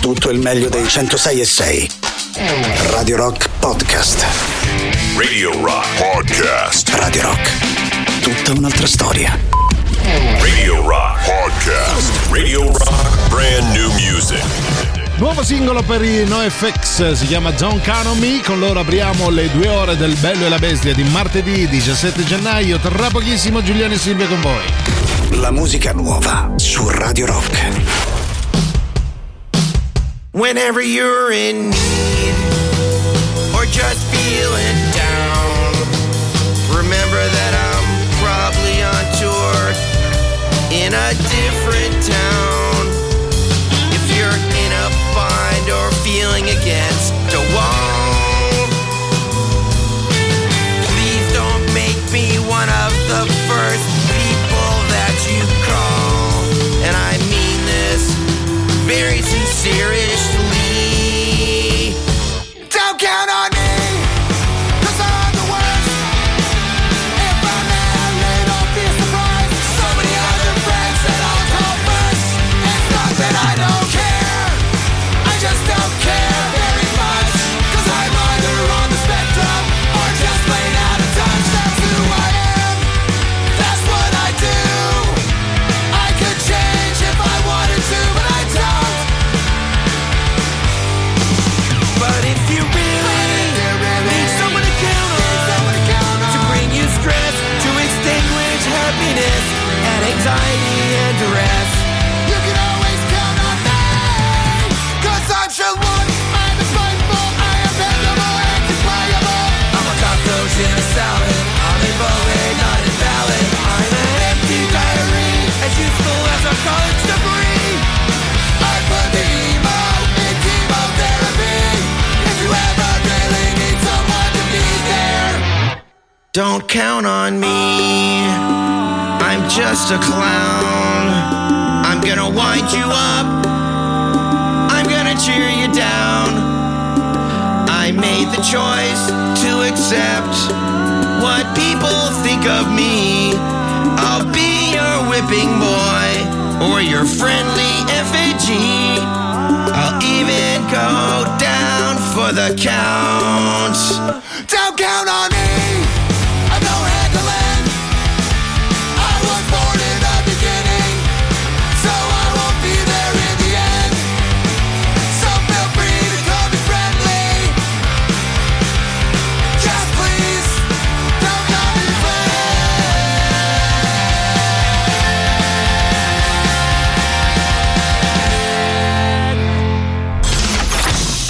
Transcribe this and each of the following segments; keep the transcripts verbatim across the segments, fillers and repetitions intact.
tutto il meglio dei centosei e sei. Radio Rock Podcast. Radio Rock Podcast. Radio Rock. Tutta un'altra storia. Radio Rock Podcast. Radio Rock Brand New Music. Nuovo singolo per i NoFX, si chiama Don't Count on Me. Con loro apriamo le due ore del Bello e la Bestia di martedì diciassette gennaio. Tra pochissimo Giuliano e Silvia con voi. La musica nuova su Radio Rock. Whenever you're in need or just feeling down, remember that I'm probably on tour in a different town. Or feeling against a wall, please don't make me one of the first people that you call. And I mean this very sincerely. Don't count on me, 'cause I'm the worst. If I'm mad, then don't be surprised. So many other friends that I'll call first. It's not that I don't care, just don't care very much, 'cause I'm either on the spectrum or just plain out of touch. That's who I am, that's what I do. I could change if I wanted to, but I don't. But if you really need someone to count on, to bring you stress, to extinguish happiness and anxiety and duress, you can always count on me, 'cause I'm Shalom, I'm despiteful, I am bendable and displayable. I'm a cockroach in a salad, I'm a bullet, not invalid. I'm an empty diary, as useful as our college degree. I put the emo in chemotherapy. If you ever really need someone to be there, don't count on me, I'm just a clown. I'm gonna wind you up, cheer you down. I made the choice to accept what people think of me. I'll be your whipping boy or your friendly effigy. I'll even go down for the count. Don't count on me, I'm no Handlin. I was born in the beginning, so I won't be there in the end.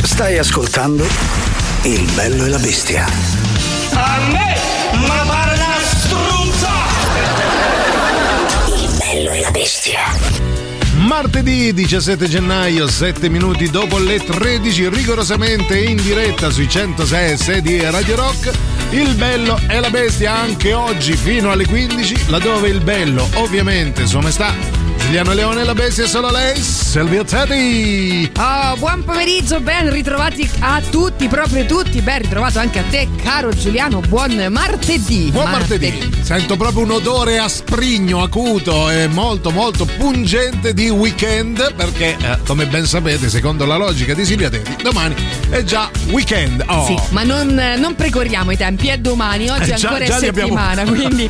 Stai ascoltando Il Bello e la Bestia. A me, ma pare una struzza! Il Bello e la Bestia. Martedì diciassette gennaio, sette minuti dopo le tredici, rigorosamente in diretta sui centosei e sei di Radio Rock. Il Bello e la Bestia anche oggi fino alle quindici, laddove il bello ovviamente sua maestà Giuliano Leone, la bestia è solo lei, Silvia Teti. Ah, buon pomeriggio, ben ritrovati a tutti, proprio tutti. Ben ritrovato anche a te, caro Giuliano. Buon martedì. Buon martedì. martedì. Sento proprio un odore asprigno, acuto e molto, molto pungente di weekend. Perché, eh, come ben sapete, secondo la logica di Silvia Teti, domani è già weekend. Oh. Sì, ma non, non precoriamo i tempi, è domani. Oggi eh, già, ancora già è settimana, abbiamo... quindi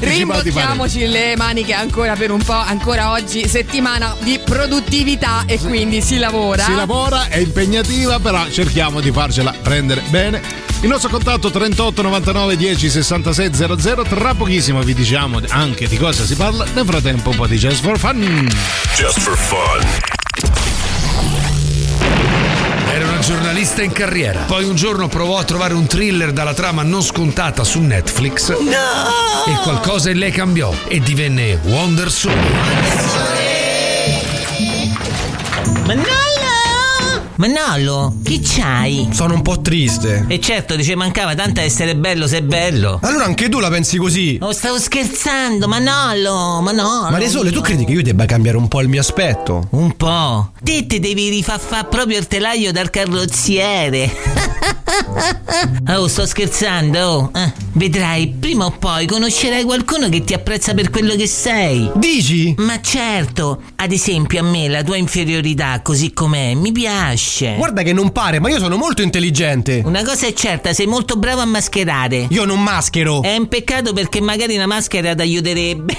rimbocchiamoci le maniche ancora per un po', ancora oggi. Oggi settimana di produttività e quindi si lavora. Si lavora, è impegnativa, però cerchiamo di farcela prendere bene. Il nostro contatto trentotto novantanove dieci sessantasei zero zero. Tra pochissimo vi diciamo anche di cosa si parla. Nel frattempo un po' di Just for Fun. Just for Fun. Era una giornalista in carriera. Poi un giorno provò a trovare un thriller dalla trama non scontata su Netflix. No! E qualcosa in lei cambiò e divenne Wonder Soul. Manolo! Manolo, che c'hai? Sono un po' triste. E certo, dice, mancava tanto essere bello se è bello. Allora anche tu la pensi così? Oh, stavo scherzando, Manolo, Manolo. Ma Resole, tu credi che io debba cambiare un po' il mio aspetto? Un po'? Te te devi rifaffà proprio il telaio dal carrozziere. Oh, sto scherzando, oh. Eh, vedrai, prima o poi conoscerai qualcuno che ti apprezza per quello che sei. Dici? Ma certo, ad esempio a me la tua inferiorità così com'è mi piace. Guarda che non pare, ma io sono molto intelligente. Una cosa è certa, sei molto bravo a mascherare. Io non maschero. È un peccato perché magari una maschera ti aiuterebbe.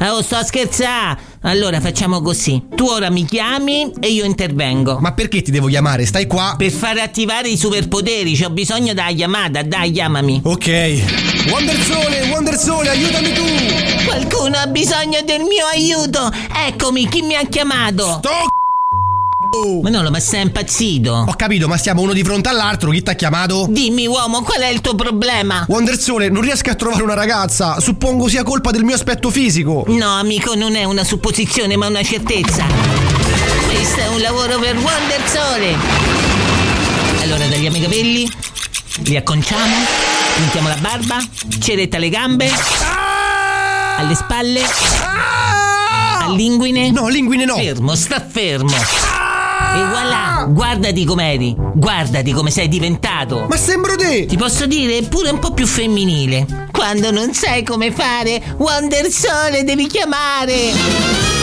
Oh, sto scherzando. Allora facciamo così. Tu ora mi chiami e io intervengo. Ma perché ti devo chiamare? Stai qua. Per far attivare i superpoteri. C'ho bisogno della chiamata. Dai, chiamami. Ok. Wondersole, Wondersole, aiutami tu. Qualcuno ha bisogno del mio aiuto. Eccomi, chi mi ha chiamato? Sto c***o. Manolo, ma sei impazzito? Ho capito, ma stiamo uno di fronte all'altro. Chi t'ha chiamato? Dimmi, uomo, qual è il tuo problema? Wondersole, non riesco a trovare una ragazza. Suppongo sia colpa del mio aspetto fisico. No, amico, non è una supposizione, ma una certezza. Questo è un lavoro per Wondersole. Allora, tagliamo i capelli, li acconciamo, puntiamo la barba, ceretta alle gambe, ah! alle spalle, ah! a linguine. No, linguine no. Fermo, sta fermo. Ah! E voilà, guardati com'eri, guardati come sei diventato. Ma sembro te. Ti posso dire, pure un po' più femminile. Quando non sai come fare, Wondersole devi chiamare.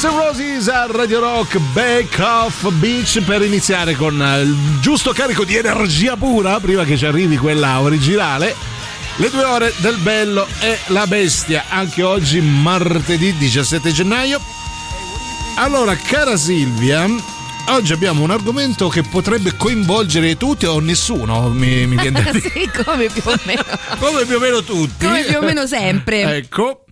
Guns N' Roses a Radio Rock, Back Off Beach, per iniziare con il giusto carico di energia pura prima che ci arrivi quella originale. Le due ore del Bello e la Bestia, anche oggi martedì diciassette gennaio. Allora, cara Silvia, oggi abbiamo un argomento che potrebbe coinvolgere tutti o nessuno, mi, mi viene da dire. Sì, come più o meno. Come più o meno tutti. Come più o meno sempre. Ecco.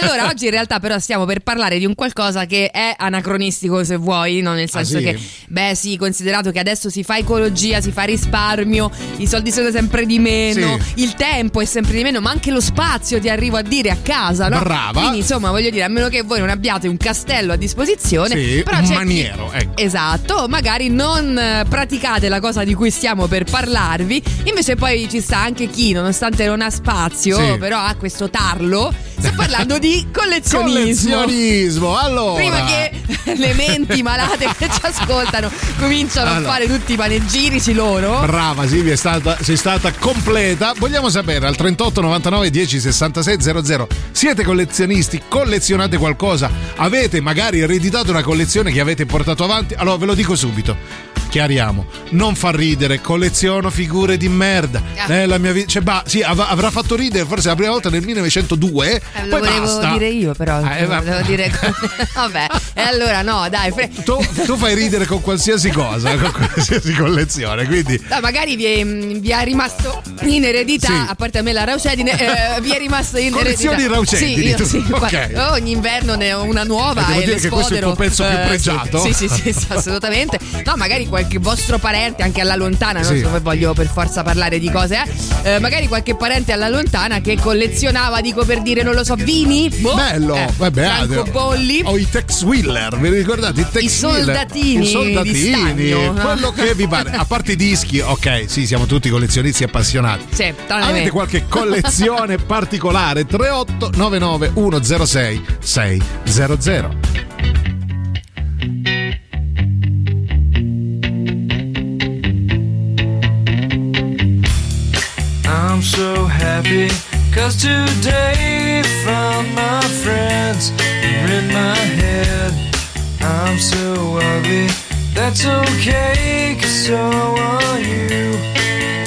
Allora, oggi in realtà però stiamo per parlare di un qualcosa che è anacronistico, se vuoi, no? Nel senso ah, sì? che, beh sì, considerato che adesso si fa ecologia, si fa risparmio, i soldi sono sempre di meno, sì. il tempo è sempre di meno, ma anche lo spazio, ti arrivo a dire, a casa, no? Brava. Quindi insomma, voglio dire, a meno che voi non abbiate un castello a disposizione, sì, però un c'è maniero, chi... ecco. Esatto, magari non praticate la cosa di cui stiamo per parlarvi. Invece poi ci sta anche chi, nonostante non ha spazio, sì. però ha questo tarlo. Sto parlando di collezionismo. Collezionismo, allora. Prima che le menti malate che ci ascoltano cominciano allora. a fare tutti i panegirici loro. Brava Silvia, è stata, sei stata completa. Vogliamo sapere al trentotto novantanove dieci sessantasei zero zero, siete collezionisti? Collezionate qualcosa? Avete magari ereditato una collezione che avete portato avanti? Allora ve lo dico subito. Chiariamo, non fa ridere, colleziono figure di merda. Ah. Nella mia vita, cioè, bah, sì, av- avrà fatto ridere forse la prima volta nel millenovecentodue. Eh, lo volevo basta. dire io, però. Ah, eh, volevo dire con... Vabbè, e allora no, dai. Fre- tu, tu fai ridere con qualsiasi cosa, con qualsiasi collezione. Quindi. No, magari vi è, vi è rimasto in eredità, sì. a parte a me la raucedine, eh, vi è rimasto in collezioni eredità. Raucedini, sì, io, sì, okay. Ogni inverno ne ho una nuova. Devo e dire che questo è il tuo pezzo eh, più pregiato. Sì, sì, sì, sì, assolutamente. No, magari qualche Qualche vostro parente anche alla lontana, non sì. so, voglio per forza parlare di cose, eh? Eh, magari qualche parente alla lontana che collezionava, dico per dire, non lo so, vini, boh, bello, eh, vabbè, francobolli, o i Tex Willer, vi ricordate? I, Tex I soldatini, i soldatini, di stagno, quello che vi pare, a parte i dischi, ok, sì, siamo tutti collezionisti appassionati. Sì, avete me. qualche collezione particolare? tre otto nove nove uno zero sei sei zero zero. I'm so happy, cause today found my friends are in my head. I'm so ugly, that's okay, cause so are you.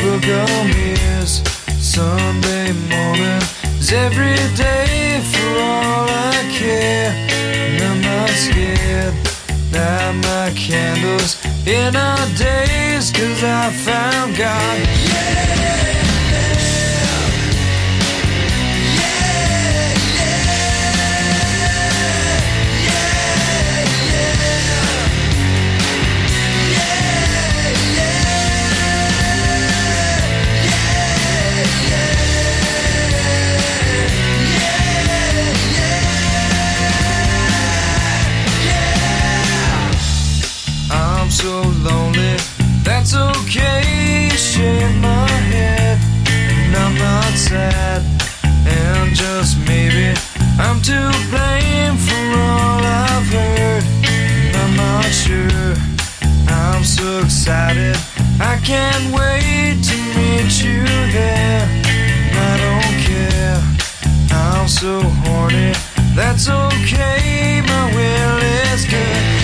Book of mirrors, Sunday morning is every day for all I care. And I'm not scared, light my candles in our days, cause I found God. Yeah. So lonely, that's okay, shake my head, and I'm not sad, and just maybe I'm to blame for all I've heard, and I'm not sure, I'm so excited, I can't wait to meet you there, and I don't care, I'm so horny, that's okay, my will is good.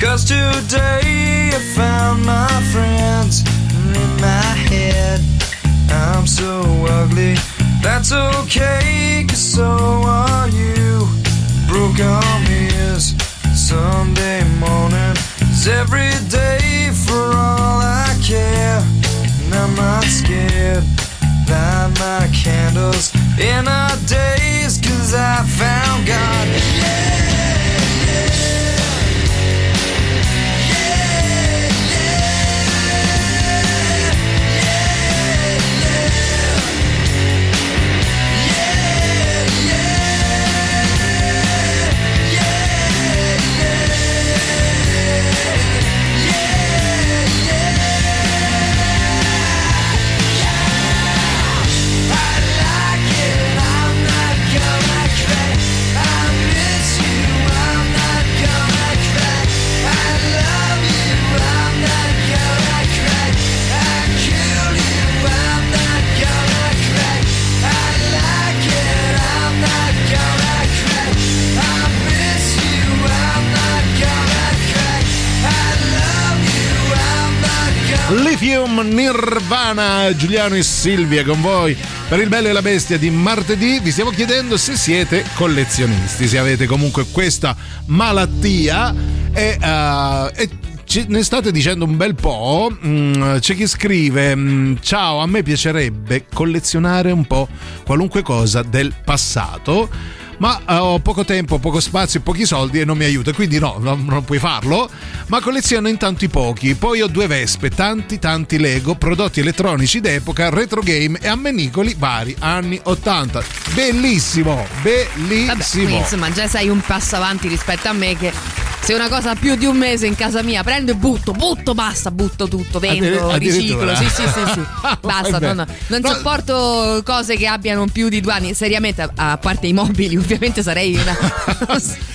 Cause today I found my friends so ugly. That's okay, cause so are you. Broke on me is Sunday morning, is every day for all I care. And I'm not scared, light my candles in our days, cause I found God. Yeah, yeah. Lithium, Nirvana, Giuliano e Silvia con voi per Il Bello e la Bestia di martedì. Vi stiamo chiedendo se siete collezionisti, se avete comunque questa malattia e, uh, e ce ne state dicendo un bel po'. Mm, c'è chi scrive mm, ciao, a me piacerebbe collezionare un po' qualunque cosa del passato, ma ho poco tempo, poco spazio, pochi soldi e non mi aiuta, quindi no, non, non puoi farlo, ma colleziono intanto i pochi. Poi ho due Vespe, tanti tanti Lego, prodotti elettronici d'epoca, retro game e ammenicoli vari, anni ottanta. Bellissimo, bellissimo. Vabbè, quindi, insomma, già sei un passo avanti rispetto a me che se una cosa più di un mese in casa mia prendo e butto, butto, basta, butto tutto, vendo, riciclo, sì sì sì, sì. Basta, non, non no. Sopporto cose che abbiano più di due anni, seriamente, a parte i mobili ovviamente sarei una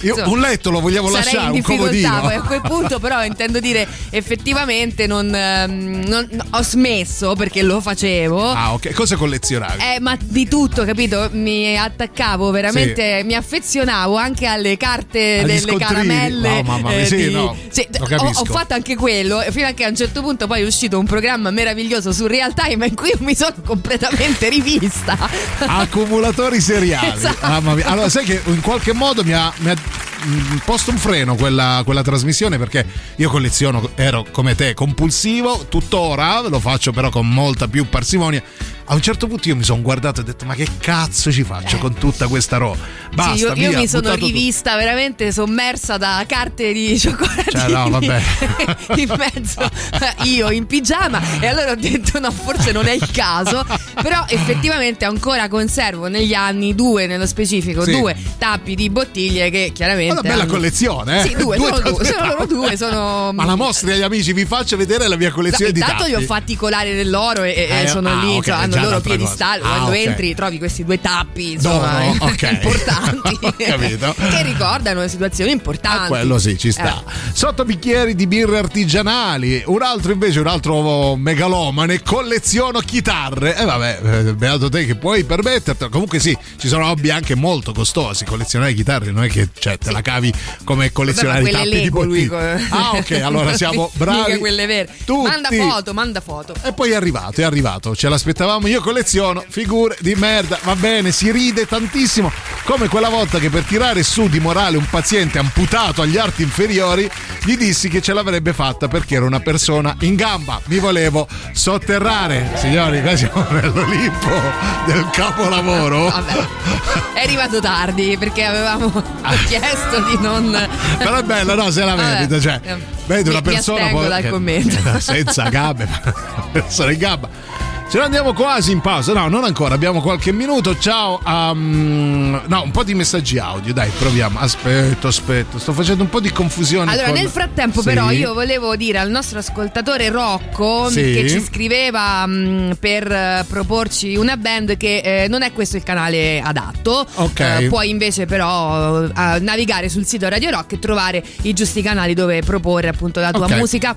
io insomma, un letto lo vogliamo lasciare, un comodino. Poi a quel punto però intendo dire effettivamente non, non ho smesso perché lo facevo. Ah, ok, cosa collezionavi? Eh, ma di tutto, capito? Mi attaccavo veramente, sì. Mi affezionavo anche alle carte Agli delle scontrini. Caramelle. No, mamma mia, eh, sì, di... no, sì, ho, ho fatto anche quello, fino a che a un certo punto poi è uscito un programma meraviglioso su Real Time in cui mi sono completamente rivista. Accumulatori seriali, esatto. Mamma mia. Allora, sai che in qualche modo mi ha, mi ha posto un freno quella, quella trasmissione, perché io colleziono, ero come te compulsivo, tuttora lo faccio però con molta più parsimonia. A un certo punto io mi sono guardato e ho detto ma che cazzo ci faccio eh. con tutta questa roba? Basta, sì, io, io via, mi sono rivista tutto. Veramente sommersa da carte di cioccolatini, cioè, no, vabbè. In mezzo io in pigiama, e allora ho detto no, forse non è il caso. Però effettivamente ancora conservo negli anni due, nello specifico, sì. Due tappi di bottiglie che chiaramente una bella hanno... collezione, eh? Sì, due, due, sono, due, sono loro due sono... Ma la mostra agli amici, vi faccio vedere la mia collezione, no, di tappi. Intanto li ho fatti colare nell'oro e, e eh, sono ah, lì, okay, cioè, hanno loro piedistallo. Ah, quando okay. entri trovi questi due tappi, insomma, no, no, okay. importanti. Capito? Che ricordano situazioni importanti. Ah, quello sì, ci sta. Eh. Sotto bicchieri di birre artigianali. Un altro invece, un altro megalomane, colleziono chitarre. E eh, vabbè, beato te che puoi permetterti. Comunque sì, ci sono hobby anche molto costosi. Collezionare chitarre non è che, cioè, te la cavi come collezionare i tappi Lego, di bottiglia. Ah, ok, allora siamo bravi. Quelle vere. Tutti. Manda foto, manda foto. E poi è arrivato, è arrivato. Ce l'aspettavamo. Io colleziono figure di merda, va bene, si ride tantissimo, come quella volta che per tirare su di morale un paziente amputato agli arti inferiori gli dissi che ce l'avrebbe fatta perché era una persona in gamba. Mi volevo sotterrare, signori, qua siamo nell'Olimpo del capolavoro. Vabbè, è arrivato tardi perché avevamo chiesto di non, però è bello, no, se la merita, cioè vedi una persona poi, che, senza gambe, persona in gamba. Ce ne andiamo quasi in pausa, no, non ancora, abbiamo qualche minuto. Ciao, um, no, un po' di messaggi audio, dai, proviamo. Aspetto, aspetto, sto facendo un po' di confusione. Allora, con... nel frattempo sì. Però io volevo dire al nostro ascoltatore Rocco, sì. Che ci scriveva um, per uh, proporci una band, che eh, non è questo il canale adatto, okay. uh, Puoi invece però uh, navigare sul sito Radio Rock e trovare i giusti canali dove proporre appunto la tua okay. musica.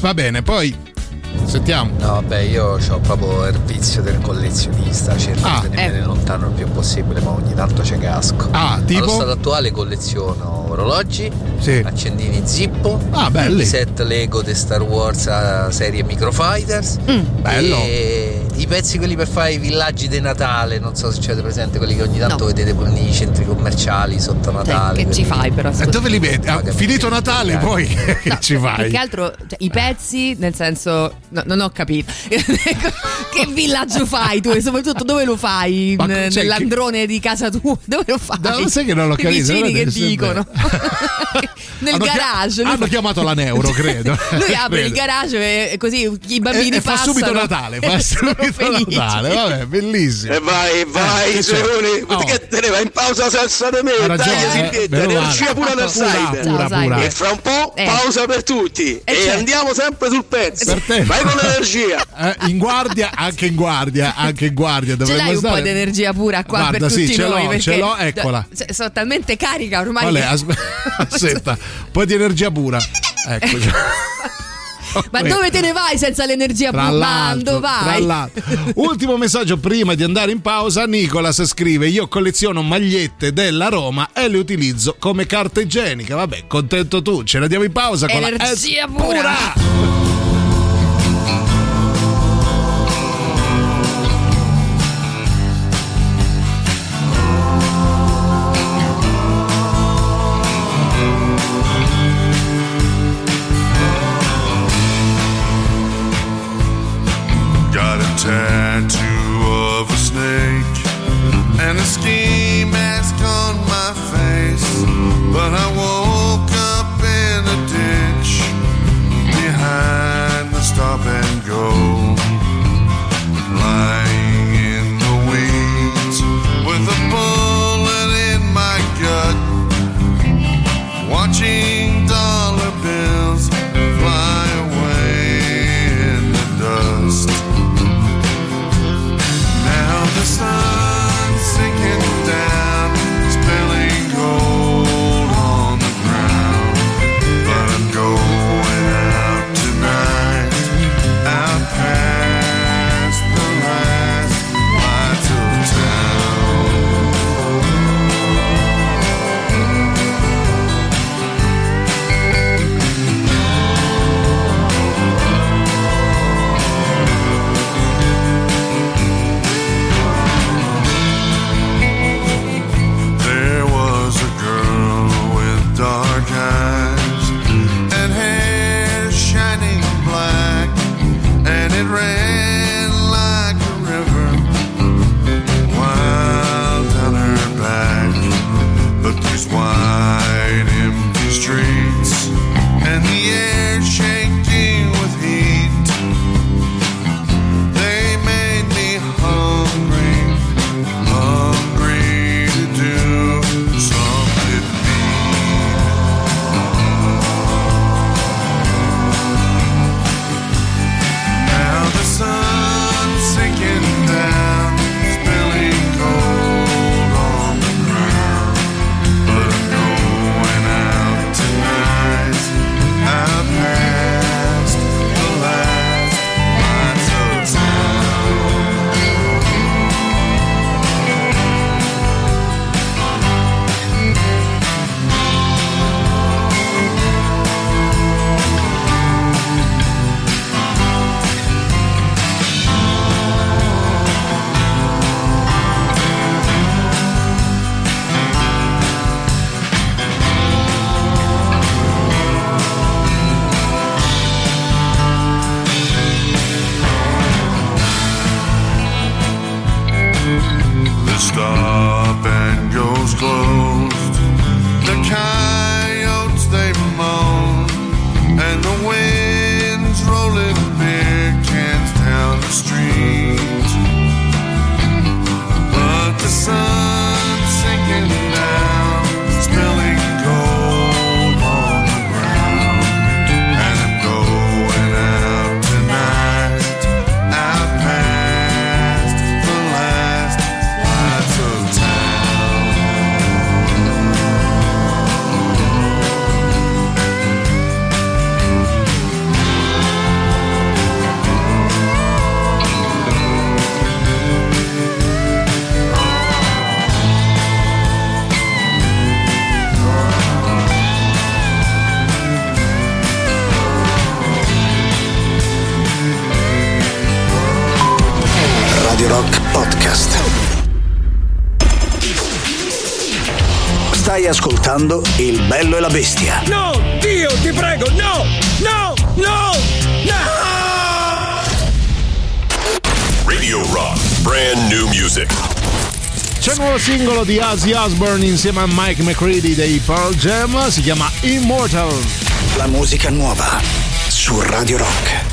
Va bene, poi... sentiamo. No, beh, io ho proprio il vizio del collezionista, cerco ah, di tenere eh. lontano il più possibile, ma ogni tanto ci casco. Ah, tipo? Allo stato attuale colleziono orologi, sì. accendini Zippo, ah, belli. Set Lego di Star Wars, serie Micro Fighters, mm, bello. E i pezzi quelli per fare i villaggi di Natale, non so se c'è presente, quelli che ogni tanto no. vedete nei centri commerciali sotto Natale, cioè, che ci fai però eh, dove li vedi? Ah, finito Natale eh. poi che no, ci fai? Più che altro, cioè, i pezzi nel senso no, non ho capito che villaggio fai tu e soprattutto dove lo fai? Ma, N- cioè, nell'androne che... di casa tua dove lo fai? No, non sai che non l'ho capito, i vicini che dicono nel hanno garage chi- hanno chiamato la Neuro credo lui apre il garage e così i bambini e, e passano, fa subito Natale, fa subito Natale, vabbè, bellissimo. E vai, vai, eh, Soroni, oh. che te ne vai in pausa senza di me, dai, eh, ne uscire pure dal site. Pura, pura, pura. E fra un po' eh. pausa per tutti e, e cioè. andiamo sempre sul pezzo. Per vai con l'energia. Eh, in guardia, anche in guardia, anche in guardia. Ce l'hai un stare? po' di energia pura qua. Guarda, per sì, tutti ce noi, l'ho, ce l'ho, eccola. Sono talmente carica ormai. Vale, aspetta, un po' di energia pura. Ecco. Ma dove te ne vai senza l'energia? Pullando, vai. Ultimo messaggio prima di andare in pausa. Nicolas scrive: io colleziono magliette della Roma e le utilizzo come carta igienica. Vabbè, contento tu. Ce la diamo in pausa con energia la pura, pura. Tattoo of a snake, and a ski mask on my face, but I woke up in a ditch behind the stop and go, lying in the weeds with a bullet in my gut, watching dollar bills fly away in the dust. The sun sinking down, spilling gold on the ground. But I'm going out tonight, out past the last lights of wide empty streets and the air shaking with heat. They made me hungry, hungry to do something mean. Now the sun's sinking down. Stai ascoltando Il Bello e la Bestia. No, Dio, ti prego, no, no, no, no! Radio Rock, brand new music. C'è un nuovo singolo di Ozzy Osbourne insieme a Mike McCready dei Pearl Jam, si chiama Immortal. La musica nuova su Radio Rock.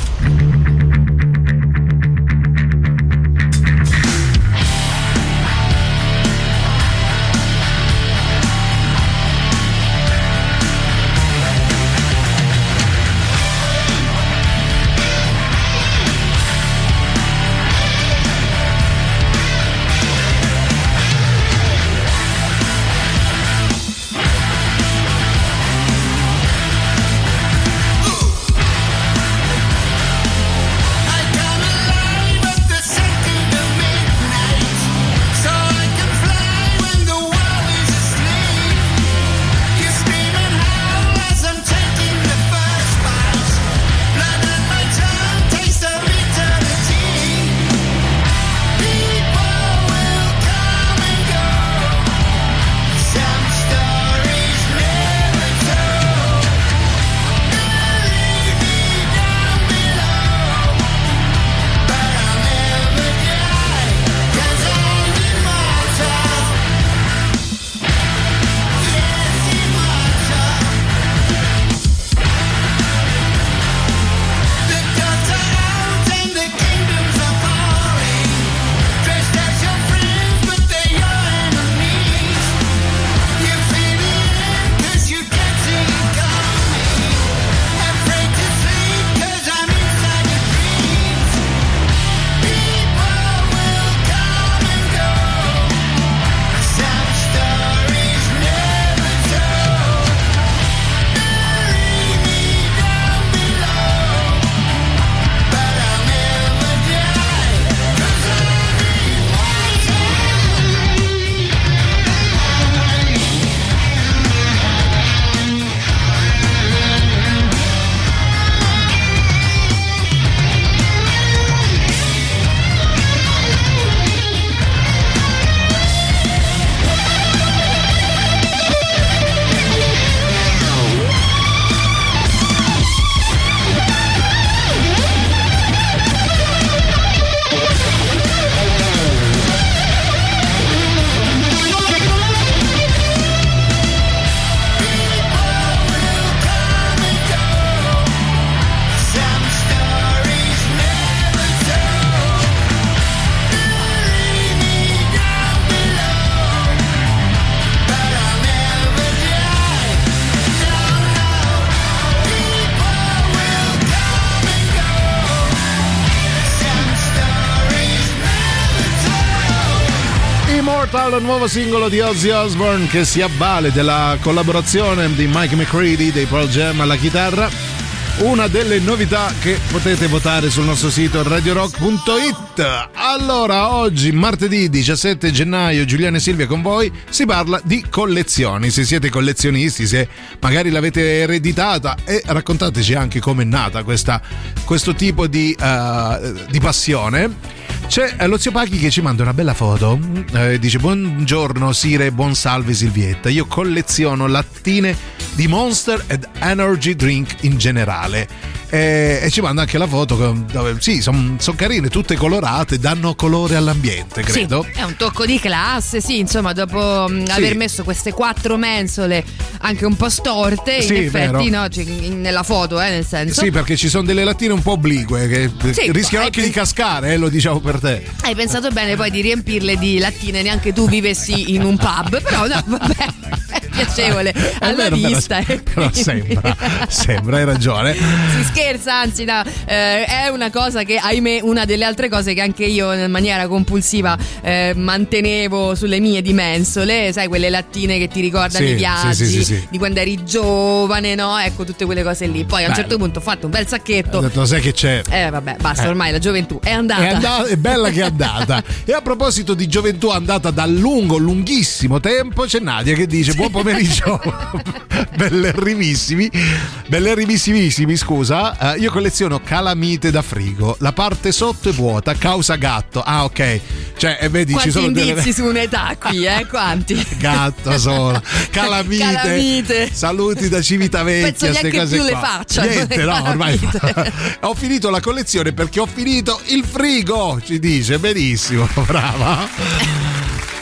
Il nuovo singolo di Ozzy Osbourne che si avvale della collaborazione di Mike McCready dei Pearl Jam alla chitarra, una delle novità che potete votare sul nostro sito radio rock punto it. Allora, oggi martedì diciassette gennaio, Giuliano e Silvia con voi, si parla di collezioni. Se siete collezionisti, se magari l'avete ereditata, e raccontateci anche come è nata questa, questo tipo di, uh, di passione. C'è lo zio Pachi che ci manda una bella foto, eh, dice: buongiorno Sire, buon salve Silvietta, io colleziono lattine di Monster ed Energy Drink in generale, e, e ci manda anche la foto dove, sì, sono son carine, tutte colorate, danno colore all'ambiente, credo. Sì, è un tocco di classe, sì, insomma, dopo sì. aver messo queste quattro mensole anche un po' storte, sì, in effetti, no, cioè, nella foto, eh, nel senso. Sì, perché ci sono delle lattine un po' oblique che sì, rischiano anche pens- di cascare, eh, lo diciamo per te. Hai pensato bene poi di riempirle di lattine, neanche tu vivessi in un pub, però no, vabbè, è piacevole alla è vero, vista. Però, però sembra, sembra, hai ragione. Si scherza, anzi no, eh, è una cosa che, ahimè, una delle altre cose che anche io in maniera compulsiva eh, mantenevo sulle mie dimensole, sai, quelle lattine che ti ricordano sì, i viaggi, sì, sì, sì, sì. di quando eri giovane, no? Ecco, tutte quelle cose lì. Poi bello. A un certo punto ho fatto un bel sacchetto. Ho detto, sai che c'è? Eh vabbè, basta, eh. ormai la gioventù è andata. È andata, è bella che è andata. E a proposito di gioventù andata da lungo, lunghissimo tempo, c'è Nadia che dice: buon pomeriggio pomeriggio bellerrimissimi, bellerrimissimi, scusa. Eh, io colleziono calamite da frigo. La parte sotto è vuota, causa gatto. Ah, ok. Cioè, eh, vedi, quanti ci sono indizi delle... su un'età qui, eh? Quanti? Gatto sola, calamite. Calamite. Saluti da Civitavecchia. Queste cose più qua. Le faccia. Niente, le no, ormai. Ho finito la collezione perché ho finito il frigo. Ci dice benissimo, brava.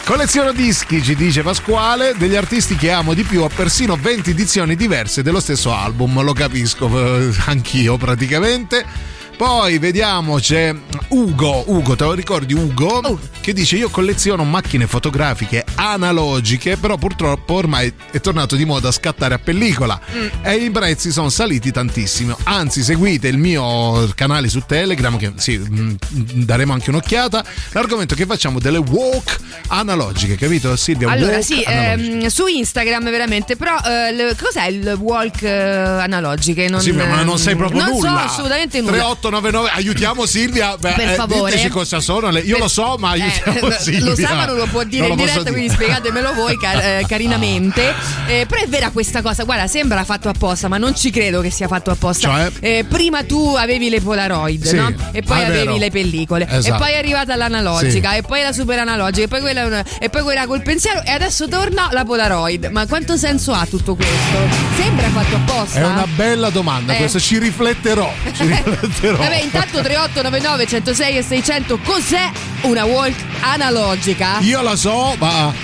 Colleziono dischi, ci dice Pasquale, degli artisti che amo di più, ho persino venti edizioni diverse dello stesso album, lo capisco, eh, anch'io praticamente. Poi vediamo, c'è Ugo, Ugo, te lo ricordi Ugo? Oh. Che dice: io colleziono macchine fotografiche analogiche, però purtroppo ormai è tornato di moda scattare a pellicola mm. e i prezzi sono saliti tantissimo. Anzi, seguite il mio canale su Telegram, che sì, mh, daremo anche un'occhiata. L'argomento che facciamo delle walk analogiche, capito Silvia? Allora walk sì, ehm, su Instagram veramente, però eh, le, cos'è il walk eh, analogiche? Non, sì, ma non sai proprio non nulla. Non so assolutamente nulla. tre otto nove nove, aiutiamo Silvia. Beh, per favore. Diteci cosa sono, le, io per... lo so, ma aiutiamo eh, Silvia. Lo sa, ma non lo può dire non in diretta, quindi dire. Spiegatemelo voi car- carinamente. Eh, però è vera questa cosa, guarda, sembra fatto apposta, ma non ci credo che sia fatto apposta. Cioè... Eh, prima tu avevi le Polaroid, sì, no? E poi avevi vero. le pellicole, esatto. E poi è arrivata l'analogica, sì. E poi la super analogica, e poi quella e poi quella col pensiero, e adesso torna la Polaroid. Ma quanto senso ha tutto questo? Sembra fatto apposta? È una bella domanda, eh. Questa ci rifletterò. Ci rifletterò. Vabbè, intanto tre otto nove nove, centosei e seicento, cos'è una walk analogica? Io la so, ma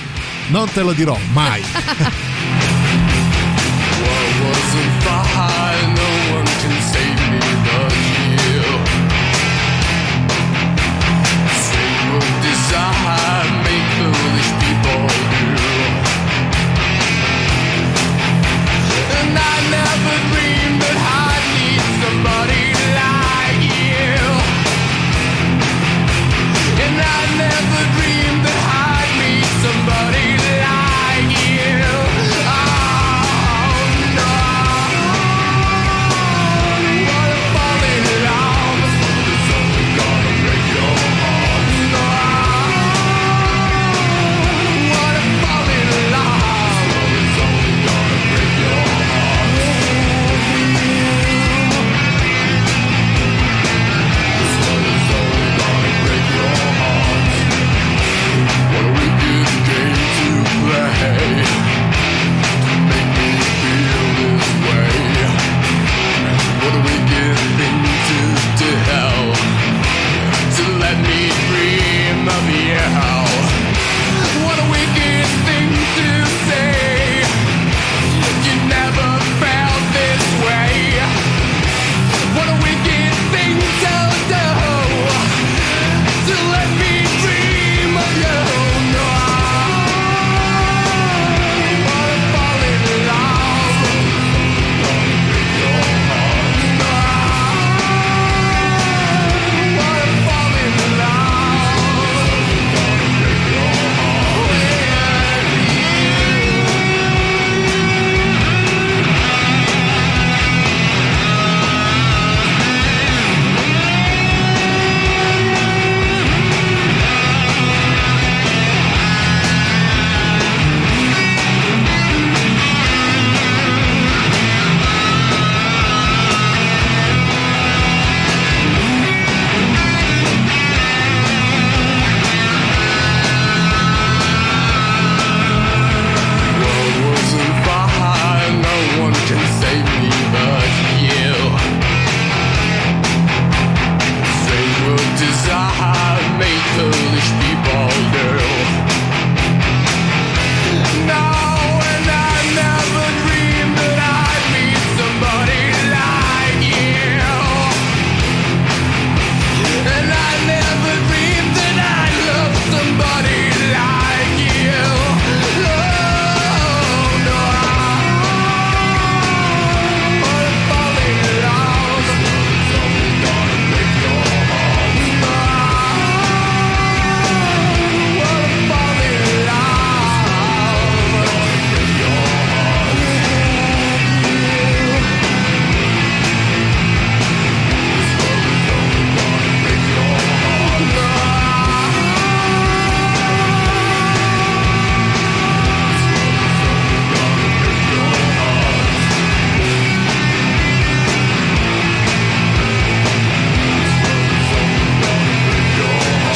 non te lo dirò mai.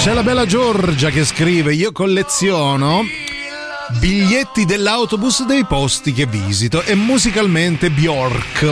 C'è la bella Giorgia che scrive: io colleziono biglietti dell'autobus dei posti che visito e musicalmente Bjork.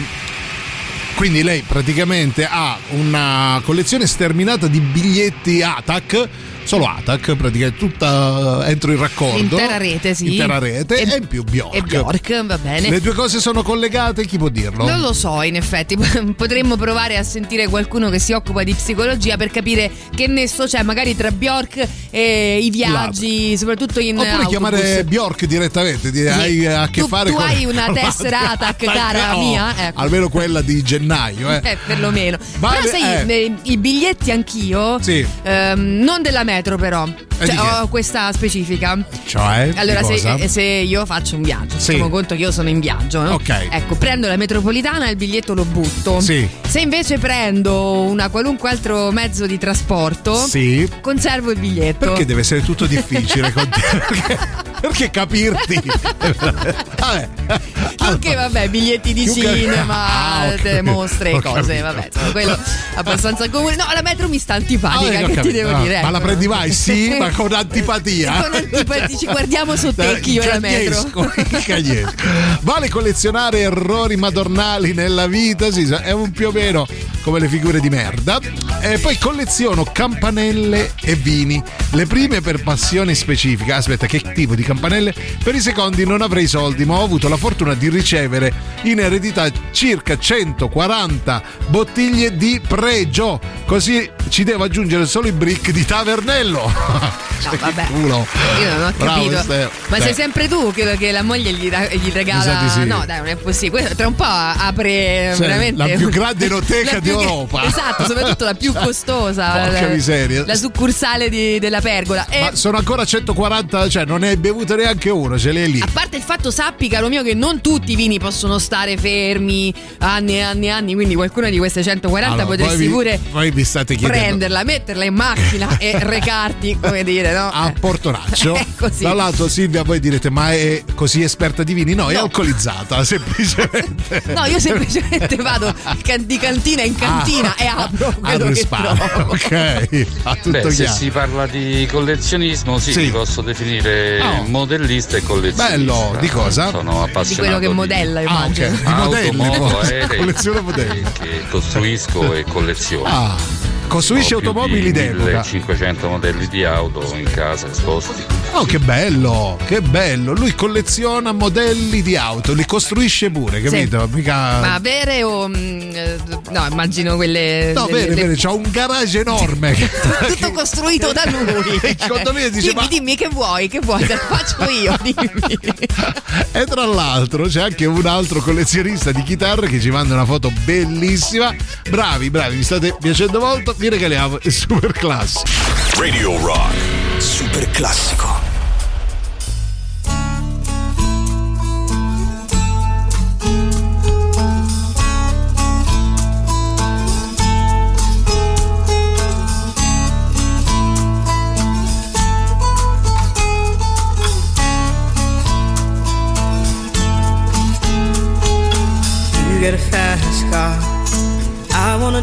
Quindi lei praticamente ha una collezione sterminata di biglietti ATAC, solo ATAC, praticamente tutta entro il raccordo. Intera rete, sì. Intera rete e, e in più Bjork. E Bjork, va bene. Le due cose sono collegate, chi può dirlo? Non lo so, in effetti. Potremmo provare a sentire qualcuno che si occupa di psicologia per capire che nesso c'è, magari tra Bjork e i viaggi, la... soprattutto in oppure autobus. Chiamare Bjork direttamente, dire, sì. Hai a che tu, fare tu con... Tu hai una tessera ATAC, cara no, mia. Ecco. Almeno quella di gennaio, eh. Eh, perlomeno. Ma però sai, eh. i biglietti anch'io, sì. ehm, non della metro però, cioè, ho questa specifica, cioè allora se, se io faccio un viaggio, sì. Facciamo conto che io sono in viaggio, no? Okay. Ecco, prendo la metropolitana e il biglietto lo butto, sì. Se invece prendo una qualunque altro mezzo di trasporto, sì. Conservo il biglietto. Perché deve essere tutto difficile con te? Perché, perché capirti? Vabbè. Anche vabbè, biglietti di cinema, ah, okay. Mostre, cose, vabbè, quello abbastanza comune. No, la metro mi sta antipatica, ah, che ti devo ah, dire? Ma ecco. La prendi mai? Sì, ma con antipatia. Con antipatia, ci guardiamo sottecchi io la metro. Cagliesco. Vale collezionare errori madornali nella vita, sì, è un più o meno come le figure di merda. E poi colleziono campanelle e vini. Le prime per passione specifica. Aspetta, che tipo di campanelle? Per i secondi non avrei soldi, ma ho avuto la fortuna di ricevere in eredità circa centoquaranta bottiglie di pregio. Così ci devo aggiungere solo i brick di Tavernello. No, vabbè. Culo. Io non ho Bravo, capito. Ste... Ma Beh. Sei sempre tu che, che la moglie gli, gli regala. Sì. No, dai, non è possibile. Questo tra un po' apre, cioè, veramente la più grande enoteca di Europa. Esatto, soprattutto la più costosa. Porca miseria. La succursale di, della Pergola. E... Ma sono ancora centoquaranta, cioè non ne hai bevuto neanche uno, ce l'hai lì. A parte il fatto, sappi, caro mio, che non tutti i vini possono stare fermi anni e anni e anni, quindi qualcuno di queste centoquaranta allora, potresti voi vi, pure voi vi state chiedendo. Prenderla, metterla in macchina e recarti, come dire, no? A Portonaccio. Dall'altro Silvia, voi direte, ma è così esperta di vini? No, è no. alcolizzata, semplicemente. No, io semplicemente vado di cantina in cantina ah, e apro quello che trovo. Ok, a tutto. Beh, chiaro. Se si parla di collezionismo, sì, sì. Ti posso definire oh. modellista e collezionista. Bello, di cosa? Sono appassionato di quello che modella, di... immagino. Ah, okay. Di modelli. Automoto, aerei, che costruisco e colleziono. Ah, costruisci automobili d'epoca. millecinquecento modelli di auto in casa esposti. Oh, che bello, che bello. Lui colleziona modelli di auto, li costruisce pure, capito? Sì. Mica... Ma vere o... No, immagino quelle... No, vere, vere, le... c'ha un garage enorme. Tutto costruito da lui. Dimmi, dice, ma... dimmi che vuoi, che vuoi, te lo faccio io, dimmi. E tra l'altro c'è anche un altro collezionista di chitarre che ci manda una foto bellissima. Bravi, bravi, mi state piacendo molto. Vi regaliamo il super classico. Radio Rock super classico. You get a fast car, I want a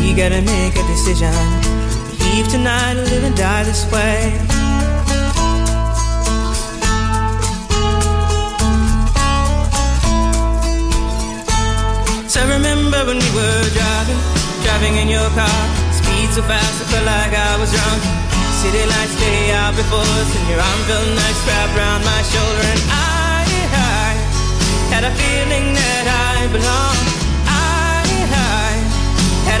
We gotta make a decision. Leave tonight or live and die this way. I remember when we were driving, driving in your car. Speed so fast I felt like I was drunk. City lights stay out before us, and your arm felt nice wrapped around my shoulder. And I, I had a feeling that I belonged. I, I had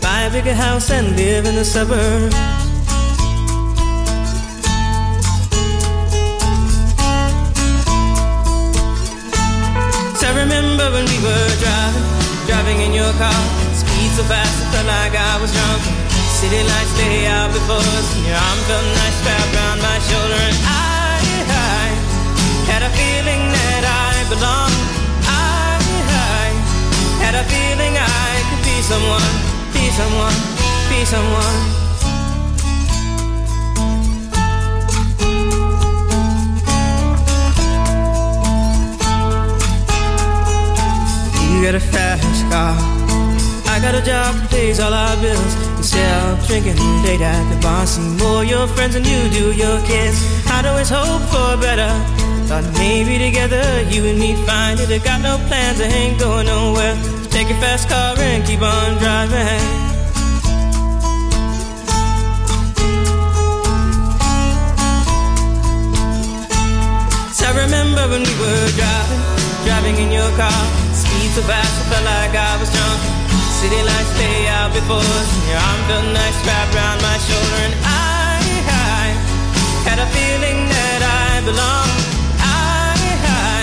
buy a bigger house and live in the suburbs. So I remember when we were driving, driving in your car. So fast, I felt like I was drunk. City lights lay out before us, and your arm felt nice wrapped around my shoulder. And I, I had a feeling that I belonged. I, I had a feeling I could be someone, be someone, be someone. You got a fast car, I got a job that pays all our bills. Instead of drinking late at the bar, see more your friends than you do your kids. I'd always hope for better, thought maybe together you and me find it. I got no plans, I ain't going nowhere, so take your fast car and keep on driving. So I remember when we were driving, driving in your car. Speed so fast I felt like I was drunk. City lights lay out before us, and your arm felt nice wrapped around my shoulder. And I, I had a feeling that I belonged. I, I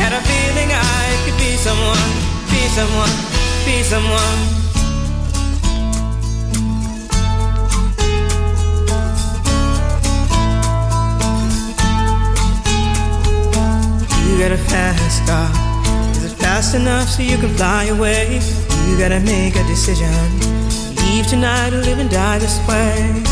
had a feeling I could be someone, be someone, be someone. You got a fast car, is it fast enough so you can fly away? You gotta make a decision. Leave tonight or live and die this way.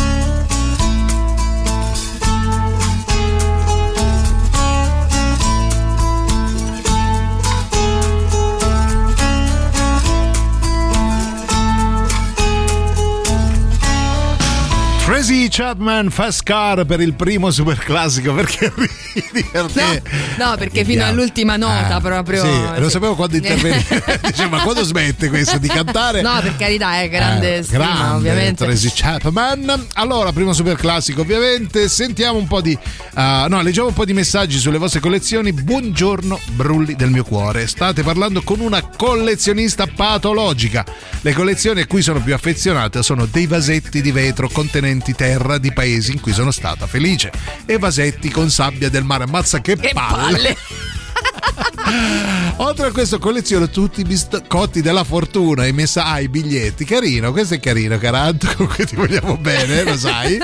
Tracy Chapman, Fast Car per il primo superclassico. Perché ridi? Perché... No, no, perché fino all'ultima nota ah, proprio. Sì, sì, lo sapevo quando intervenire. Dicevo, ma quando smette questo di cantare? No, per carità, è grande, eh, stima, grande, ovviamente. Tracy Chapman. Allora, primo superclassico, ovviamente. Sentiamo un po' di uh, no, leggiamo un po' di messaggi sulle vostre collezioni. Buongiorno, brulli del mio cuore. State parlando con una collezionista patologica. Le collezioni a cui sono più affezionata sono dei vasetti di vetro contenenti terra di paesi in cui sono stata felice e vasetti con sabbia del mare. Ammazza che, che palle, palle. Oltre a questo colleziono tutti i biscotti della fortuna, i messaggi, i biglietti. Carino, questo è carino, Caranto, comunque ti vogliamo bene, lo sai.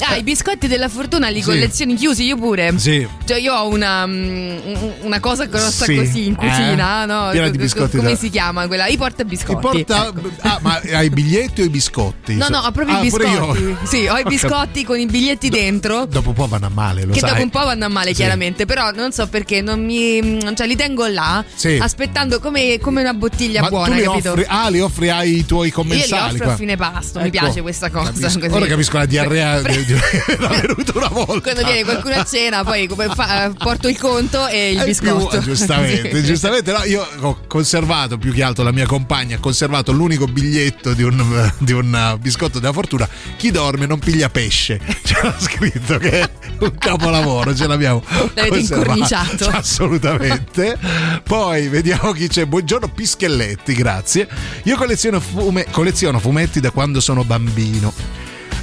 Ah, i biscotti della fortuna li sì. Collezioni chiusi, io pure. Sì. Cioè io ho una, una cosa grossa sì. Così in cucina, eh. No? Piena di biscotti. Come da... si chiama quella? I portabiscotti. I porta... ecco. Ah, ma hai i biglietti o i biscotti? No, no, ho proprio ah, i biscotti. Sì, ho i biscotti con i biglietti dentro. Dopo un po' vanno a male, lo che sai. Che dopo un po' vanno a male, sì. Chiaramente, però non so perché non mi... cioè li tengo là sì. Aspettando come, come una bottiglia. Ma buona tu li capito? Offri, ah li offri ai tuoi commensali? Io li offro qua. A fine pasto, ecco, mi piace questa cosa. Capisco. Ora capisco la diarrea pre- di, pre- l'ha venuta una volta. Quando viene qualcuno a cena poi come fa, porto il conto e il è biscotto più, giustamente, giustamente no, io ho conservato più che altro la mia compagna ha conservato l'unico biglietto di un, di un biscotto della fortuna. Chi dorme non piglia pesce, c'era scritto che è un capolavoro, ce l'abbiamo l'avete incorniciato assolutamente. Poi vediamo chi c'è. Buongiorno Pischelletti, grazie. Io colleziono, fume, colleziono fumetti da quando sono bambino.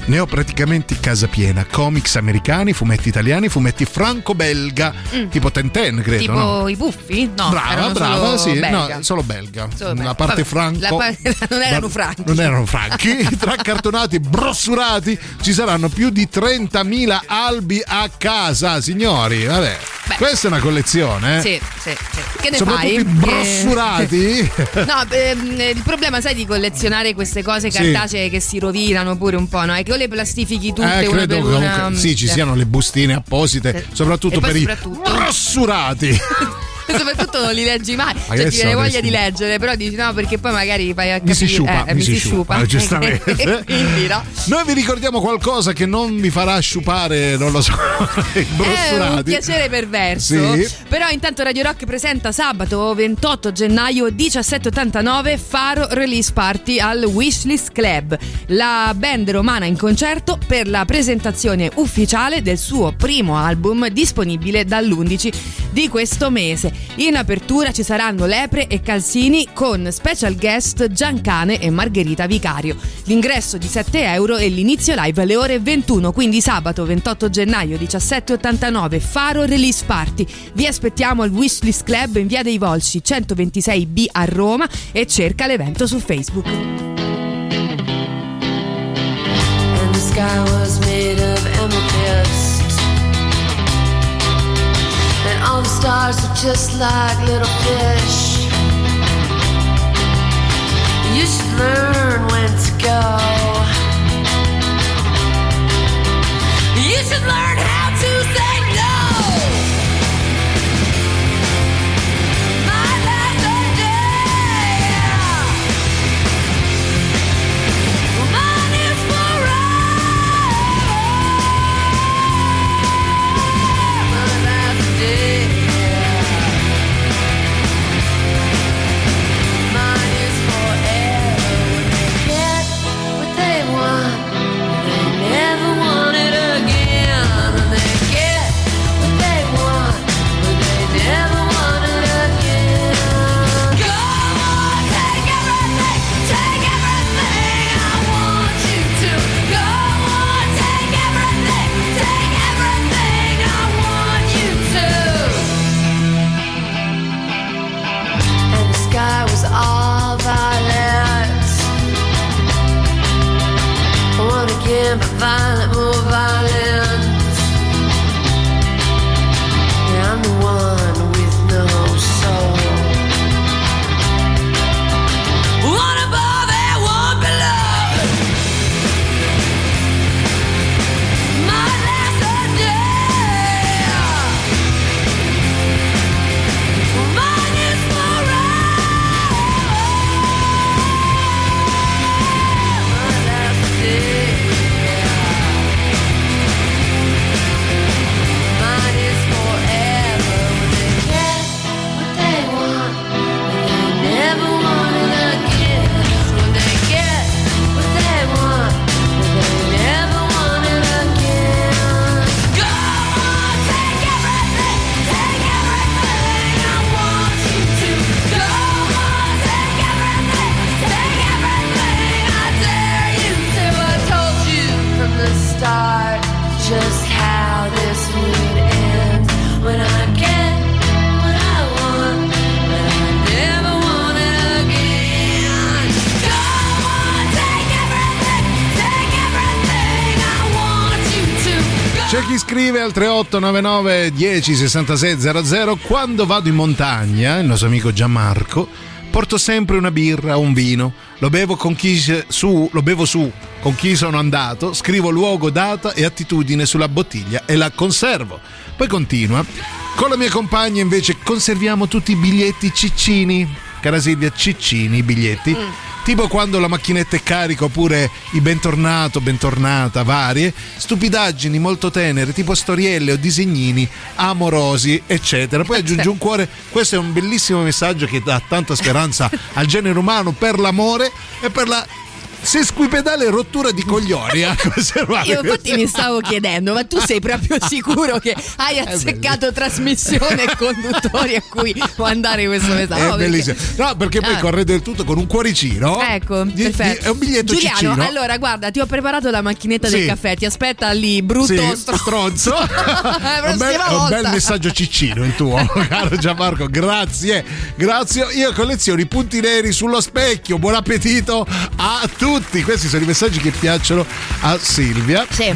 ne ho praticamente casa piena, comics americani, fumetti italiani, fumetti franco-belga, mm. tipo Tenten, credo, tipo no? I Buffi? No, brava, brava, sì, belga. No, solo belga, solo belga. La parte franco, la pa- non erano franchi, non erano franchi. Tra cartonati, brossurati, ci saranno più di trentamila albi a casa, signori, vabbè. Beh, questa è una collezione, eh? Sì, sì, sì. Che ne soprattutto fai? I brossurati? No, eh, il problema, sai, di collezionare queste cose cartacee, sì, che si rovinano pure un po', no? È che o le plastifichi tutte, eh, credo, una per una, comunque, sì, ci siano le bustine apposite, sì, soprattutto per soprattutto... i brossurati. Soprattutto non li leggi mai, ma cioè ti viene voglia di leggere, però dici no, perché poi magari fai a capire, mi si sciupa, eh, mi, mi si sciupa, sciupa giustamente. Quindi, no? Noi vi ricordiamo qualcosa che non vi farà sciupare, non lo so, i brossurati, è un piacere perverso, sì. Però intanto Radio Rock presenta sabato ventotto gennaio diciassette ottantanove Faro Release Party al Wishlist Club, la band romana in concerto per la presentazione ufficiale del suo primo album, disponibile dall'undici di questo mese. In apertura ci saranno Lepre e Calzini con special guest Giancane e Margherita Vicario. L'ingresso di sette euro e l'inizio live alle ore ventuno, quindi sabato ventotto gennaio diciassette ottantanove Faro Release Party. Vi aspettiamo al Wishlist Club in via dei Volsci centoventisei B a Roma, e cerca l'evento su Facebook. And the sky was made of amethyst. And all the stars are just like little fish. You should learn when to go. You should learn how to say no. My last day. Mine is forever. My last day. But violent, oh violent. Yeah, I'm the one with no soul. One above and one below. My last day. Mine is forever. My last day. Start just how this would end when I get what I want, but I never want it again. Go on, take everything, take everything I want you to. C'è chi scrive al tre otto nove nove uno zero sei sei zero zero: quando vado in montagna, il nostro amico Gianmarco, porto sempre una birra o un vino, lo bevo con chi su, lo bevo su con chi sono andato, scrivo luogo, data e attitudine sulla bottiglia e la conservo. Poi continua: con la mia compagna invece conserviamo tutti i biglietti ciccini, cara Silvia, ciccini i biglietti, mm. tipo quando la macchinetta è carica, oppure i bentornato, bentornata, varie stupidaggini molto tenere, tipo storielle o disegnini amorosi, eccetera. Poi aggiunge un cuore. Questo è un bellissimo messaggio che dà tanta speranza al genere umano, per l'amore e per la sesquipedale rottura di coglioni. A conservare. Io infatti mi stavo chiedendo, ma tu sei proprio sicuro che hai azzeccato trasmissione e conduttori a cui può andare questo messaggio? No, bellissimo. Perché... no, perché poi ah. corre del tutto con un cuoricino. Ecco, di, perfetto. Di, è un biglietto Giuliano, ciccino. Allora, guarda, ti ho preparato la macchinetta sì. del caffè, ti aspetta lì, brutto sì, stronzo. La un, bel, un bel messaggio ciccino il tuo, caro Gianmarco, grazie. Grazie. Io colleziono i punti neri sullo specchio. Buon appetito a tutti. Questi sono i messaggi che piacciono a Silvia. Sì.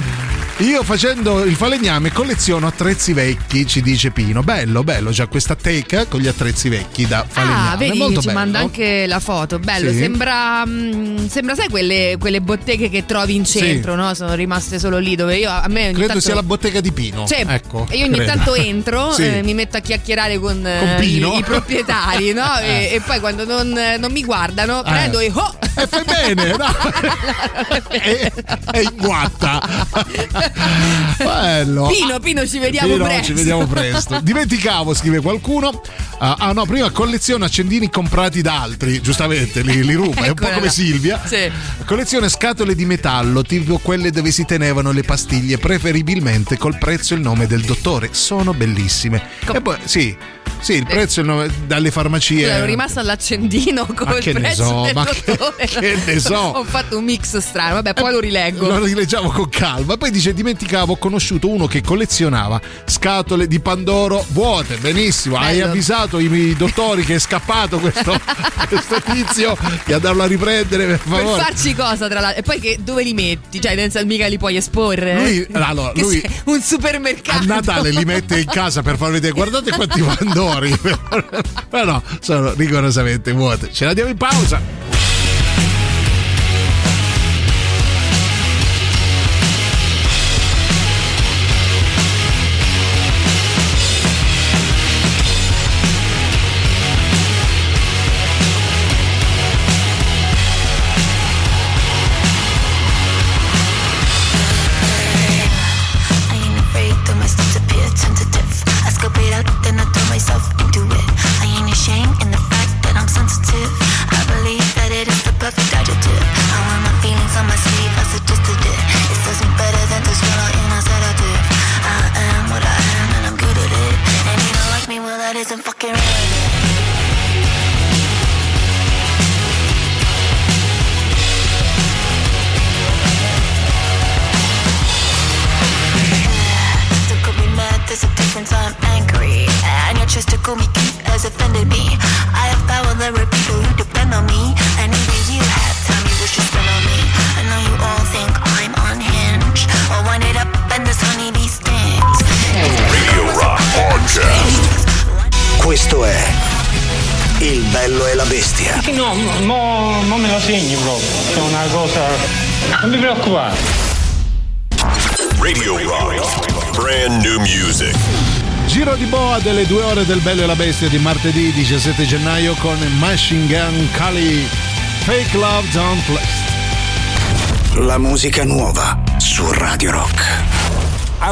Io facendo il falegname colleziono attrezzi vecchi, ci dice Pino. Bello, bello, già questa teca con gli attrezzi vecchi da falegname. Ah, vedi, molto ci bello. Manda anche la foto. Bello, sì. sembra mh, sembra sai quelle, quelle botteghe che trovi in centro, sì. no? Sono rimaste solo lì dove io a me ogni credo tanto... sia la bottega di Pino. Cioè, ecco. E io ogni credo. tanto entro, sì. eh, mi metto a chiacchierare con, con Pino. I, i proprietari, no? E, e poi quando non, non mi guardano, eh. prendo e oh! E fai bene, no? e, e inguatta. Bello. Pino, Pino, ci vediamo Pino, presto. Ci vediamo presto. Dimenticavo, scrive qualcuno. Uh, ah no, prima collezione accendini comprati da altri, giustamente, li, li ruba. È un po' come Silvia. Sì. Collezione scatole di metallo, tipo quelle dove si tenevano le pastiglie, preferibilmente col prezzo e il nome del dottore. Sono bellissime. Com- e poi sì. Sì, il prezzo eh, dalle farmacie. Ero rimasto all'accendino con il prezzo so, del ma dottore. Che, che ne so. Ho fatto un mix strano. Vabbè, poi lo rileggo. Lo rileggiamo con calma. Poi dice: dimenticavo, ho conosciuto uno che collezionava scatole di Pandoro vuote. Benissimo. Bello. Hai avvisato i, i dottori che è scappato questo, questo tizio di andarlo a riprendere, per favore. Per farci cosa, tra l'altro? E poi che dove li metti? Cioè, senza mica li puoi esporre. Lui, allora, lui un supermercato. A Natale li mette in casa per far vedere. Guardate quanti Pandoro. Ma no, sono rigorosamente vuote. Ce la diamo in pausa. Delle due ore del Bello e la Bestia di martedì diciassette gennaio con Machine Gun Kelly, Fake Love Don't Play. La musica nuova su Radio Rock. I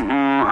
mm,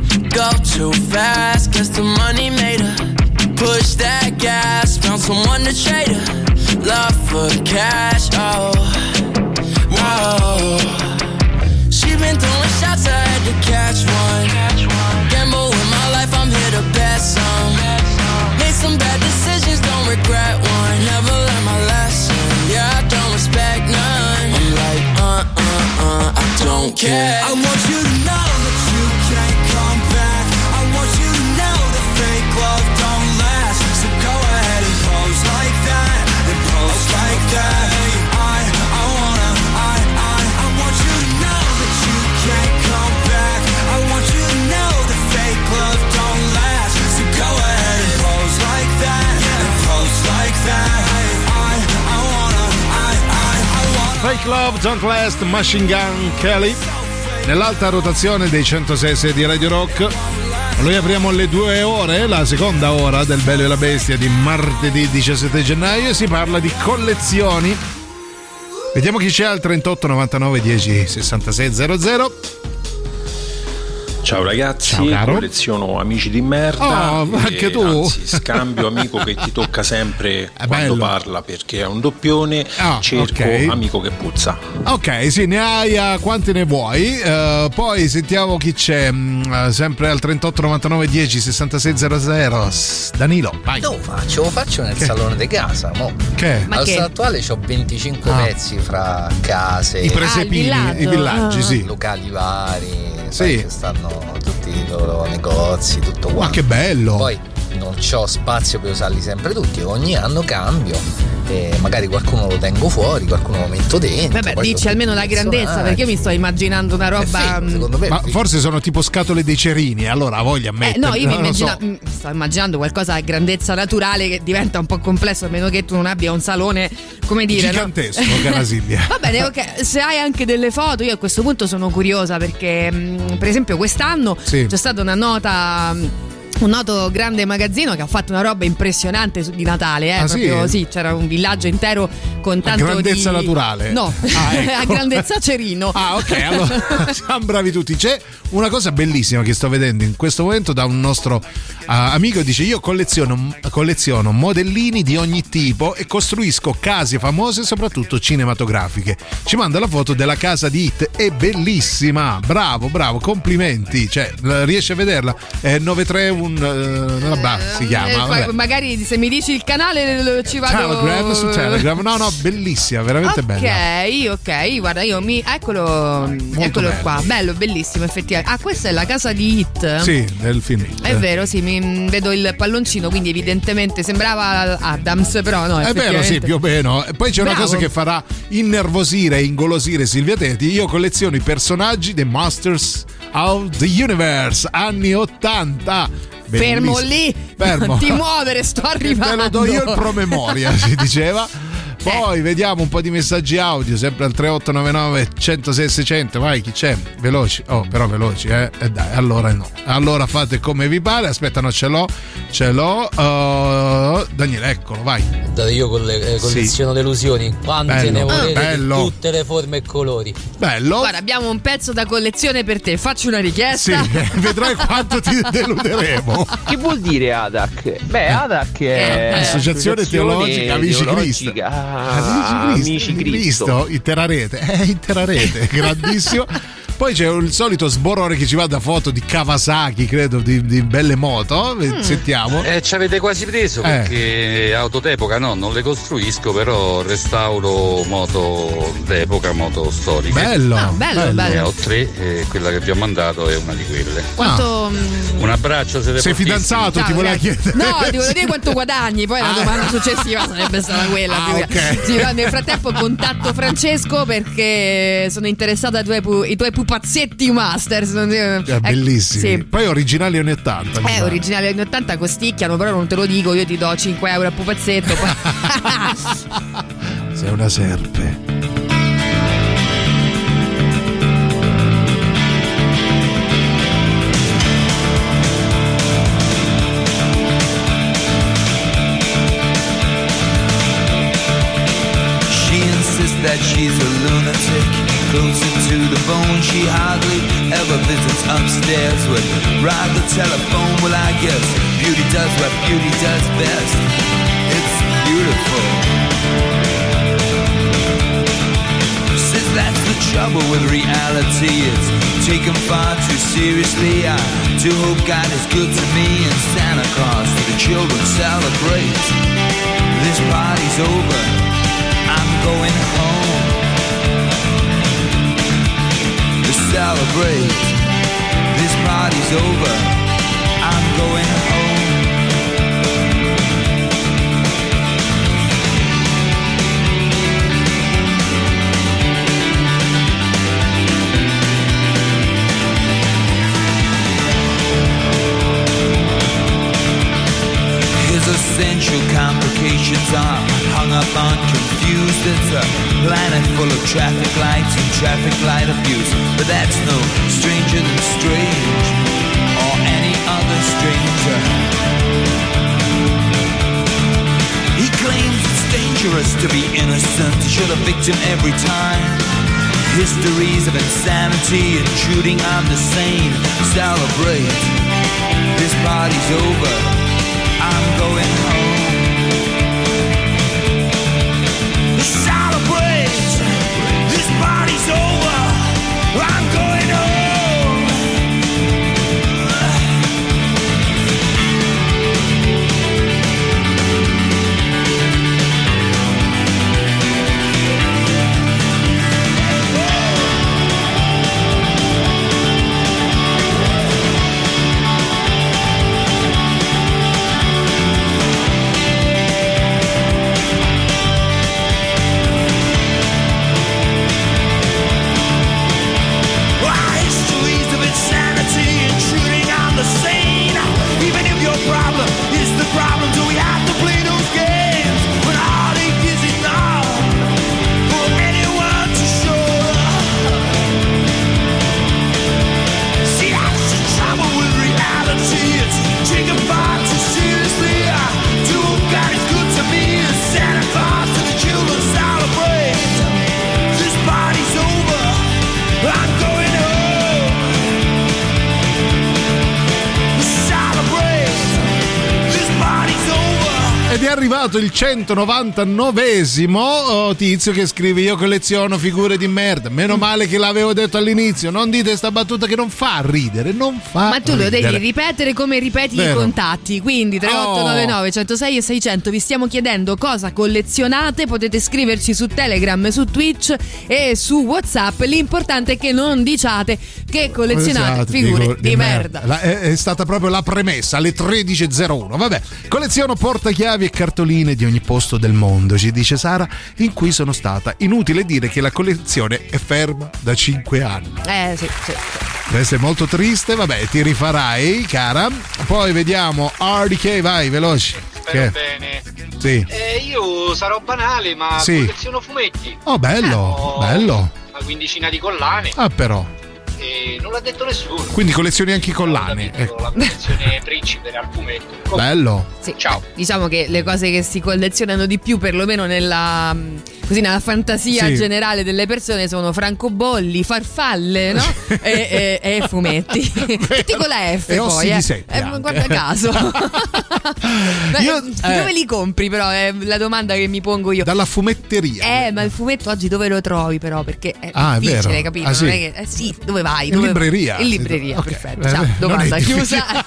go too fast, cause the money made her push that gas. Found someone to trade her love for cash, oh, oh. She been throwing shots, I had to catch one. Gamble with my life, I'm here to bet some. Made some bad decisions, don't regret one. Never learned my lesson, yeah, I don't respect none. I'm like, uh, uh, uh, I don't care. I want you Fake Love, Don't Last, Machine Gun Kelly. Nell'alta rotazione dei centosei di Radio Rock noi apriamo alle due ore la seconda ora del Bello e la Bestia di martedì diciassette gennaio e si parla di collezioni. Vediamo chi c'è al trentotto novantanove dieci sessantasei zero zero. Ciao ragazzi, ciao, colleziono amici di merda. Oh, anche tu? Anzi, scambio amico che ti tocca sempre quando parla perché è un doppione. Ah, cerco okay. Amico che puzza. Ok, sì, ne hai a quanti ne vuoi. Uh, poi sentiamo chi c'è. Uh, sempre al trentotto novantanove dieci sessantasei zero zero. Danilo, vai. Dove faccio? Lo faccio nel che? Salone di casa. Mo. Che? Ma al che? Attuale c'ho venticinque ah. pezzi fra case, i presepini, ah, i villaggi, ah. sì. Locali vari. Sai sì. Che stanno tutti i loro negozi, tutto quanto. Ma che bello! Poi non c'ho spazio per usarli sempre tutti, ogni anno cambio e magari qualcuno lo tengo fuori, qualcuno lo metto dentro. Vabbè, dici almeno la grandezza, perché io mi sto immaginando una roba figo, secondo me. Ma forse sono tipo scatole dei cerini, allora ha voglia a metterli. Eh, no, io mi immagino, so. Sto immaginando qualcosa a grandezza naturale che diventa un po' complesso a meno che tu non abbia un salone, come dire, gigantesco, no? Cara Silvia. Va bene, ok, se hai anche delle foto, io a questo punto sono curiosa perché mh, per esempio quest'anno sì. c'è stata una nota mh, un noto grande magazzino che ha fatto una roba impressionante di Natale, eh? Ah, proprio, sì? Sì, c'era un villaggio intero con tanto di... A grandezza naturale? No, ah, ecco. A grandezza cerino. Ah, ok, allora siamo bravi tutti. C'è una cosa bellissima che sto vedendo in questo momento da un nostro uh, amico, dice io colleziono, colleziono modellini di ogni tipo e costruisco case famose, soprattutto cinematografiche. Ci manda la foto della casa di It, è bellissima, bravo, bravo, complimenti, cioè riesci a vederla? È nove tre uno Uh, vabbè, si chiama. Eh, vabbè. Magari se mi dici il canale ci vado. Telegram, su Telegram. No, no, bellissima, veramente okay, bella. Ok, ok, guarda, io mi. Eccolo. Molto eccolo bello. Qua. Bello, bellissimo, effettivamente. Ah, questa è la casa di Hit. Sì, del film. È vero, sì, mi vedo il palloncino, quindi evidentemente sembrava Adams, però no. È vero, sì, più o meno. E poi c'è bravo. Una cosa che farà innervosire e ingolosire Silvia Teti. Io colleziono i personaggi dei Masters of the Universe, anni ottanta. Bellissimo. Fermo lì, fermo. Non ti muovere, sto arrivando. Te lo do io il promemoria, si diceva. Poi eh. vediamo un po' di messaggi audio, sempre al trentotto novantanove centosei seicento. Vai, chi c'è? Veloci. Oh, però veloci, eh. E eh dai, allora no. Allora fate come vi pare. Aspetta, no, ce l'ho. Ce l'ho. Uh, Daniele, eccolo, vai. Io colle- colleziono sì. delusioni. Quante bello. Ne volete? Ah, bello. Di tutte le forme e colori. Bello. Guarda, abbiamo un pezzo da collezione per te. Faccio una richiesta. Sì, vedrai quanto ti deluderemo. Che vuol dire ATAC? Beh, ATAC è Associazione Teologica Amici Cristo. Ah, amici Cristo, amici Cristo. Cristo Interarete, eh, Interarete, grandissimo. Poi c'è il solito sborrore che ci va da foto di Kawasaki, credo, di, di belle moto. Mm. Sentiamo. Eh, ci avete quasi preso eh. perché auto d'epoca no, non le costruisco, però restauro moto d'epoca, moto storiche. Bello, ah, bello, bello. bello. Ne ho tre e quella che vi ho mandato è una di quelle. Quanto... Un abbraccio se sei fidanzato, ciao, ti voleva chiedere. No, ti volevo dire quanto guadagni, poi ah. la domanda successiva sarebbe stata quella. Ah, okay. Sì, nel frattempo contatto Francesco perché sono interessata ai tuoi pu- pupi. Pazzetti Masters eh, eh, bellissimi sì. Poi originali anni ottanta eh pare. Originali anni ottanta costicchiano, però non te lo dico, io ti do cinque euro a pupazzetto. Sei una serpe. She insists that she's a lunatic. Closer to the bone, she hardly ever visits upstairs. Would ride the telephone, well I guess beauty does what beauty does best. It's beautiful. Says that's the trouble with reality, it's taken far too seriously. I do hope God is good to me and Santa Claus for the children celebrate. This party's over, I'm going home to celebrate. This party's over, I'm going home. Here's a essential complications are hung up on, confused. It's a planet full of traffic lights and traffic light abuse, but that's no stranger than strange, or any other stranger. He claims it's dangerous to be innocent, you're the victim every time. Histories of insanity intruding on the sane. Celebrate, this party's over, I'm going home. Celebrate, this party's over, I'm going home. Il centonovantanovesimo tizio che scrive: io colleziono figure di merda. Meno male che l'avevo detto all'inizio, non dite sta battuta che non fa ridere, non fa. Ma tu ridere. Lo devi ripetere come ripeti. Vero. I contatti, quindi tre otto nove nove, centosei e seicento. Vi stiamo chiedendo cosa collezionate, potete scriverci su Telegram, su Twitch e su WhatsApp. L'importante è che non diciate che collezionate esatto, figure dico, di, di merda, merda. La, è, è stata proprio la premessa alle tredici e zero uno. Vabbè, colleziono portachiavi e cartolini di ogni posto del mondo, ci dice Sara, in cui sono stata. Inutile dire che la collezione è ferma da cinque anni. Eh sì, sì, sì. Questo è molto triste, vabbè, ti rifarai, cara. Poi vediamo R D K, vai, veloci. Spero che... bene. Sì. Eh, io sarò banale, ma sì. Colleziono fumetti. Oh, bello, eh, bello. Una quindicina di collane. Ah, però. E non l'ha detto nessuno. Quindi collezioni anche i collane. Ecco. La collezione principe al fumetto. Com- Bello. Sì. Ciao. Diciamo che le cose che si collezionano di più, perlomeno nella così nella fantasia sì. generale delle persone, sono francobolli, farfalle, no? e, e, e fumetti. Tutti con la F e poi. Eh. Di eh, guarda caso. io, dove eh. li compri però? È la domanda che mi pongo io. Dalla fumetteria. Eh, ma il fumetto oggi dove lo trovi però? Perché è ah, difficile, è capito? Ah, sì. Non è che, eh, sì, dove vai? Vai, in dove... libreria. In libreria, okay. Perfetto. Ciao, domanda chiusa.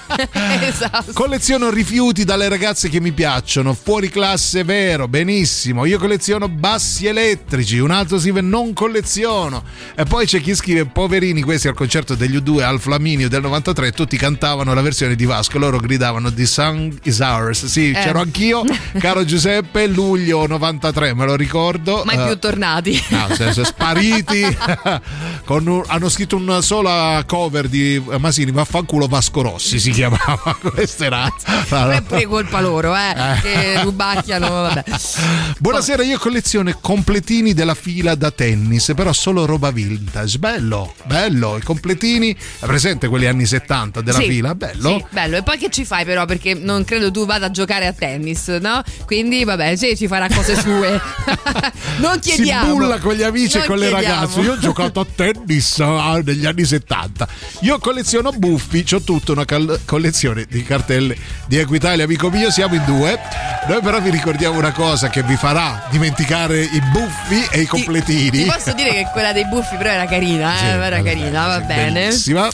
Esatto. Colleziono rifiuti dalle ragazze che mi piacciono. Fuori classe, vero, benissimo. Io colleziono bassi elettrici. Un altro scrive non colleziono. E poi c'è chi scrive poverini questi al concerto degli U due al Flaminio del novantatré. Tutti cantavano la versione di Vasco. Loro gridavano The Sun is Ours. Sì, eh. c'ero anch'io. Caro Giuseppe, luglio novantatré, me lo ricordo. Mai uh, più tornati. No, nel senso, spariti. Con un, hanno scritto un sola cover di Masini, vaffanculo Vasco Rossi si chiamava. Questa era non è pure colpa loro eh, eh. che rubacchiano vabbè. Buonasera, io colleziono completini della fila da tennis, però solo roba vintage. Bello, bello, i completini, presente quelli anni settanta della sì, fila, bello. Sì, bello. E poi che ci fai però, perché non credo tu vada a giocare a tennis, no? Quindi vabbè, sì, ci farà cose sue. Non chiediamo. Si bulla con gli amici non e con chiediamo. Le ragazze. Io ho giocato a tennis a gli anni settanta. Io colleziono buffi, c'ho tutta una cal- collezione di cartelle di Equitalia, amico mio, siamo in due. Noi però vi ricordiamo una cosa che vi farà dimenticare i buffi e i completini. Ti, ti posso dire che quella dei buffi però era carina, eh? Sì, era carina, va bene. Bellissima.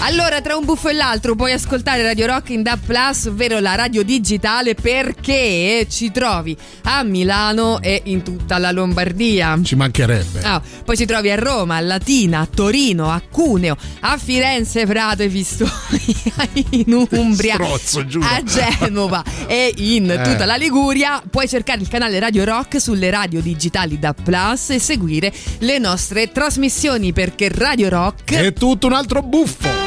Allora, tra un buffo e l'altro puoi ascoltare Radio Rock in Da Plus, ovvero la radio digitale, perché ci trovi a Milano e in tutta la Lombardia. Ci mancherebbe. Ah, poi ci trovi a Roma, a Latina, a Torino, a Cuneo, a Firenze, Prato e Pistoia, in Umbria, Strozzo, a Genova e in tutta eh. la Liguria. Puoi cercare il canale Radio Rock sulle radio digitali Da Plus e seguire le nostre trasmissioni, perché Radio Rock è tutto un altro buffo.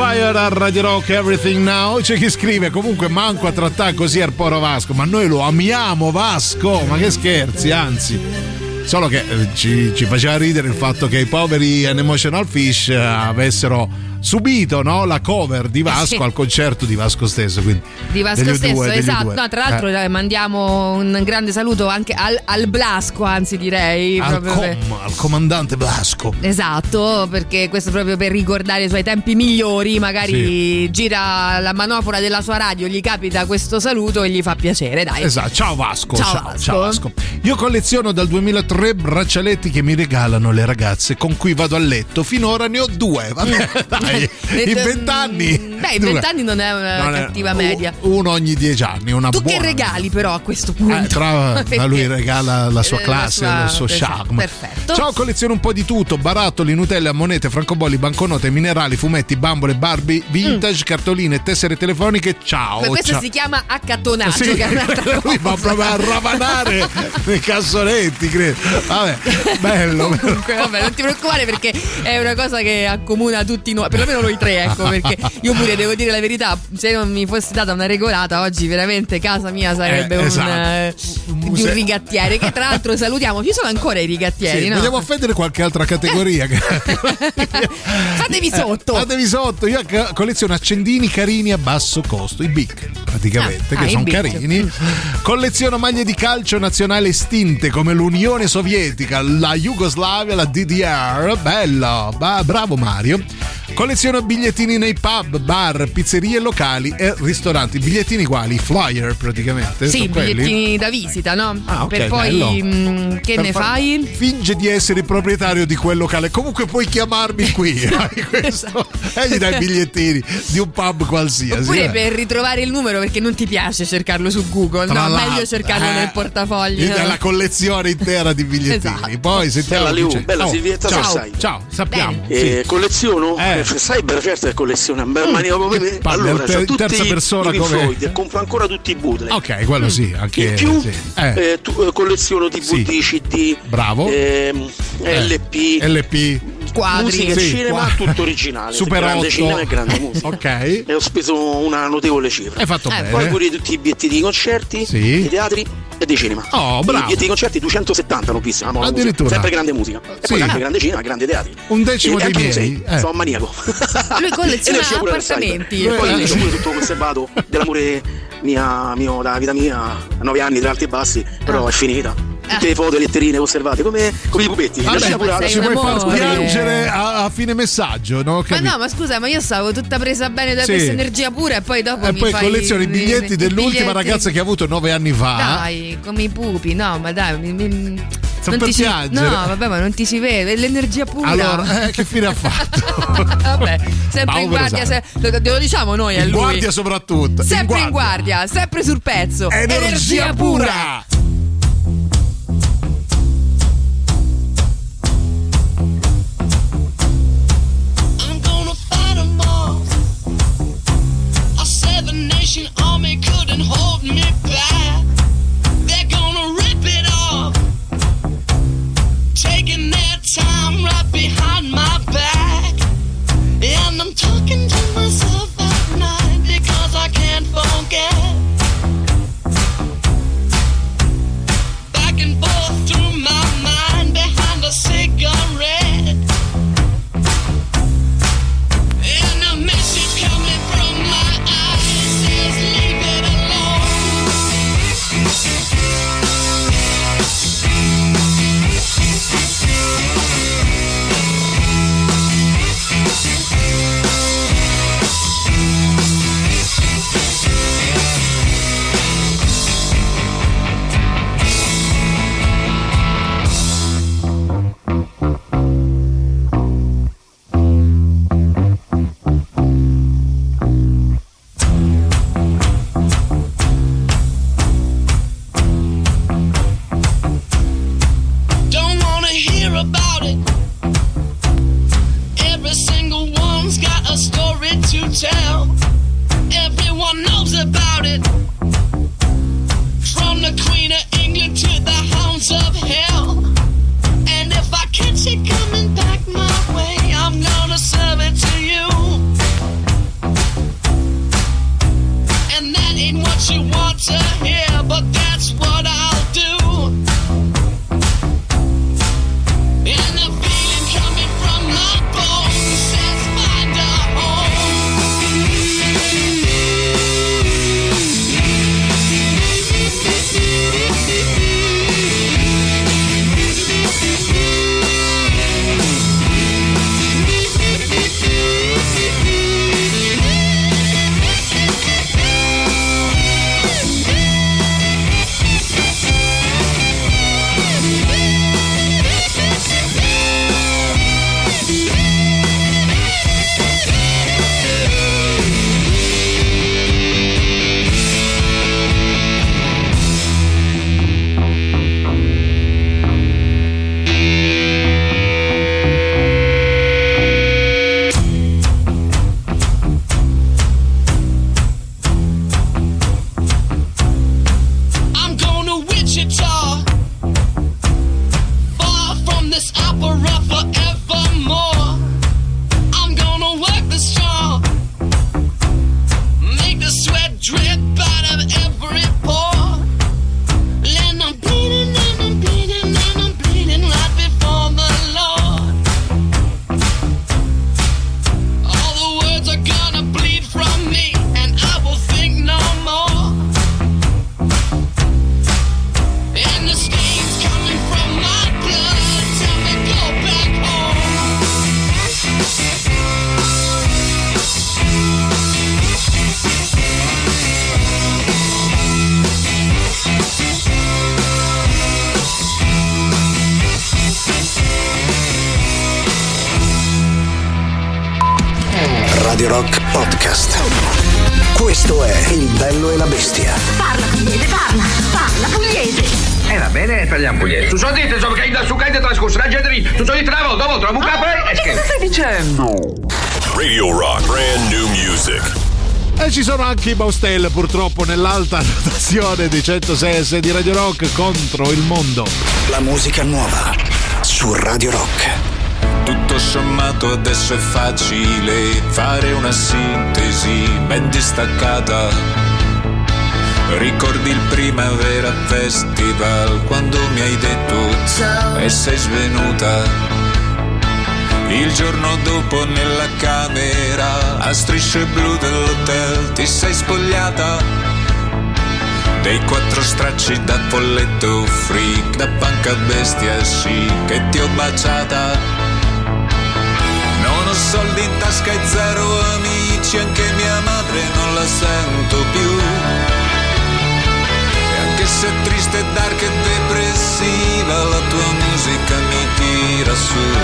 Fire a Radio Rock, Everything Now. C'è chi scrive: comunque manco a trattare così al poro Vasco, ma noi lo amiamo Vasco, ma che scherzi, anzi. Solo che ci, ci faceva ridere il fatto che i poveri An Emotional Fish avessero subito, no, la cover di Vasco, sì, al concerto di Vasco stesso. Quindi di Vasco stesso, U due, esatto. No, tra l'altro eh. mandiamo un grande saluto anche al, al Blasco, anzi direi. Al, com, per... al comandante Blasco. Esatto, perché questo proprio per ricordare i suoi tempi migliori, magari sì, gira la manopora della sua radio, gli capita questo saluto e gli fa piacere, dai. Esatto, ciao Vasco. Ciao, ciao, Vasco. ciao Vasco. Io colleziono dal duemilatré tre braccialetti che mi regalano le ragazze con cui vado a letto. Finora ne ho due. Vabbè, dai, in vent'anni. Beh, in vent'anni non è una non cattiva è, media. Uno ogni dieci anni. Una tu buona. Che regali però a questo punto? Eh, tra, ma lui regala la sua classe, la sua, il suo charme. Perfetto. Ciao, colleziono un po' di tutto: barattoli, Nutella, monete, francobolli, banconote, minerali, fumetti, bambole, Barbie, vintage, mm. cartoline, tessere telefoniche. Ciao. Ma questo ciao. si chiama accattonaggio. Sì, lui va proprio a ravanare nei cassonetti, credo. Vabbè, bello. Comunque, vabbè, non ti preoccupare perché è una cosa che accomuna tutti noi, perlomeno noi tre, ecco, perché io pure devo dire la verità, se non mi fosse data una regolata oggi veramente casa mia sarebbe eh, esatto. un, uh, un rigattiere, che tra l'altro salutiamo, ci sono ancora i rigattieri, sì, no? Vogliamo offendere qualche altra categoria. Fatevi sotto. Eh, fatevi sotto, io colleziono accendini carini a basso costo, i Bic praticamente, ah, che ah, sono carini. Mm. Colleziono maglie di calcio nazionale estinte come l'Unione Sovietica, la Jugoslavia, la D D R. Bello, ba- bravo Mario. Colleziono bigliettini nei pub, bar, pizzerie locali e ristoranti. Bigliettini quali? Flyer praticamente. Sì, bigliettini da visita, no? Ah, okay, per poi mh, che per ne far... fai? Finge di essere il proprietario di quel locale. Comunque puoi chiamarmi qui. eh, questo. E gli dai i bigliettini di un pub qualsiasi. Oppure eh. per ritrovare il numero, perché non ti piace cercarlo su Googole. Tra no, meglio cercarlo eh, nel portafoglio. La collezione intera di bigliettini. Esatto. Poi sentiamo. Bella Liu, bella oh, Silvietta, ciao, sai. Ciao, sappiamo. Eh, sì. Colleziono? Eh. Sai, per certo è collezione, ma mm. allora c'è tutti terza persona i Freud, compro ancora tutti i bootleg. Ok, quello mm. sì, anche in più sì. eh. Eh, tu, eh, colleziono D V D, sì. C D, bravo, ehm, eh. L P, L P, quadri, musica, sì, cinema, quadri. Tutto originale. Super grande cinema e grande musica. Ok. E ho speso una notevole cifra. Hai fatto eh. bene. Poi pure tutti i biglietti di concerti, sì, di teatri e di cinema. Oh, bravo. I biglietti di concerti duecentosettanta l'ho visto. No, addirittura. Sempre grande musica. E sì, poi anche grande cinema, grande teatri. Un decimo e dei miei. Eh. Sono un maniaco. Lui colleziona appartamenti. E poi invece pure tutto conservato dell'amore mia, mio, dalla vita mia, a nove anni tra alti e bassi, però ah. è finita. Tutte le foto, le letterine conservate come, come i pupetti. Vabbè, ci puoi far piangere a, a fine messaggio, no? Ma no, ma scusa, ma io stavo tutta presa bene da sì. questa energia pura e poi dopo e mi poi fai collezioni i biglietti dell'ultima biglietti. Ragazza che ha avuto nove anni fa. Dai, come i pupi, no, ma dai, mi, mi... non ti ci... No, vabbè, ma non ti si vede, l'energia pura. Allora, eh, che fine ha fatto? Vabbè, sempre Paolo in guardia, se... lo diciamo noi a lui. In guardia soprattutto. Sempre in guardia, in guardia, sempre sul pezzo. Energia pura. Army couldn't hold me back. They're gonna rip it off, taking their time right behind my back. And I'm talking to myself at night because I can't forget. Back and forth through my mind behind a cigarette. And a message coming from my eyes. Leave it alone. you want to hear, but that's what I'll do. And the feeling coming from my bones says find a home. Ci sono anche i Baustelle purtroppo nell'alta rotazione di centosei di Radio Rock contro il mondo. La musica nuova su Radio Rock. Tutto sommato adesso è facile fare una sintesi ben distaccata. Ricordi il Primavera Festival quando mi hai detto ciao e sei svenuta. Il giorno dopo nella camera a strisce blu dell'hotel ti sei spogliata dei quattro stracci da folletto freak, da panca bestia sì che ti ho baciata. Non ho soldi in tasca e zero amici, anche mia madre non la sento più. E anche se triste, dark e depressiva, la tua musica mi tira su.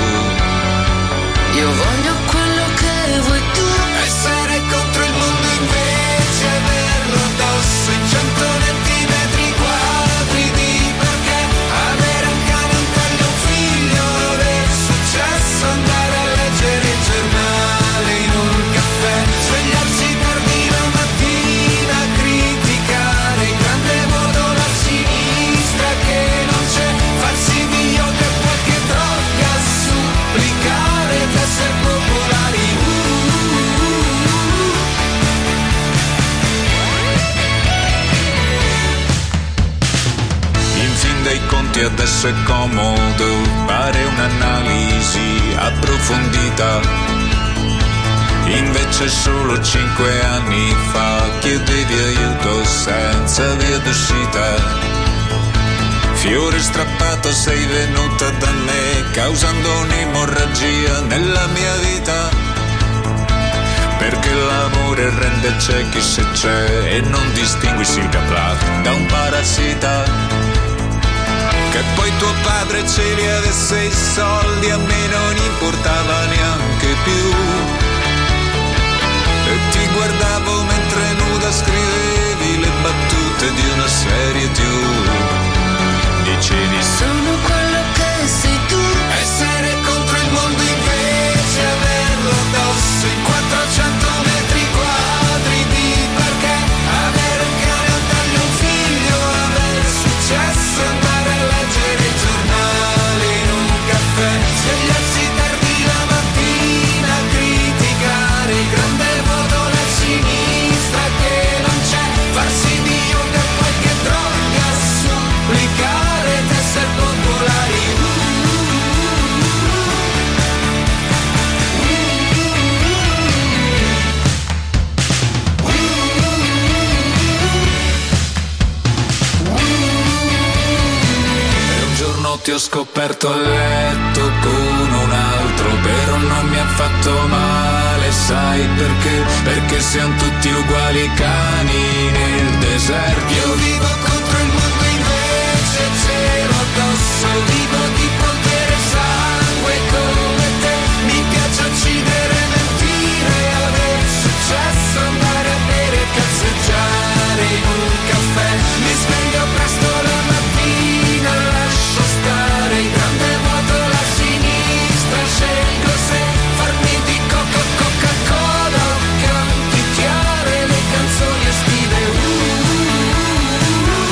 Io voglio quello che vuoi tu, essere contro il mondo invece averlo addosso in cento centimetri quadri di perché, avere un cane, un taglio, un figlio, avere successo, andare a leggere il giornale in un caffè, svegliarsi tardi la mattina, criticare in grande modo la sinistra che non c'è, farsi idiota e qualche droga supplicare. Essere popolari, uh, uh, uh, uh. In fin dei conti adesso è comodo fare un'analisi approfondita. Invece solo cinque anni fa chiedevi aiuto senza via d'uscita. Fiore strappato sei venuta da me causando un'emorragia nella mia vita. Perché l'amore rende ciechi se c'è e non distingui Silvia Plath da un parassita. Che poi tuo padre ce li avesse i soldi a me non importava neanche più. E ti guardavo mentre nuda scrivevi le battute di una serie tivù. Dicevi sono quello che sei tu, essere contro il mondo invece averlo addosso in quattrocento metri quadri di perché, avere un cane, un taglio, un figlio, avere successo, andare a leggere il giornale in un caffè, svegliarsi tardi la mattina, criticare il grande modo, la sinistra che non c'è. ti ho scoperto a letto con un altro, però non mi ha fatto male, sai perché? Perché siamo tutti uguali, cani nel deserto. Io vivo contro il mondo, invece c'ero addosso, vivo di polvere e sangue come te, mi piace uccidere, mentire, avere successo, andare a bere e cazzeggiare in un caffè, mi sveglio presto la mattina, lascio stare il grande vuoto, la sinistra scelgo se farmi di coca Coca-Cola o canticchiare le canzoni estive. uh, uh, uh,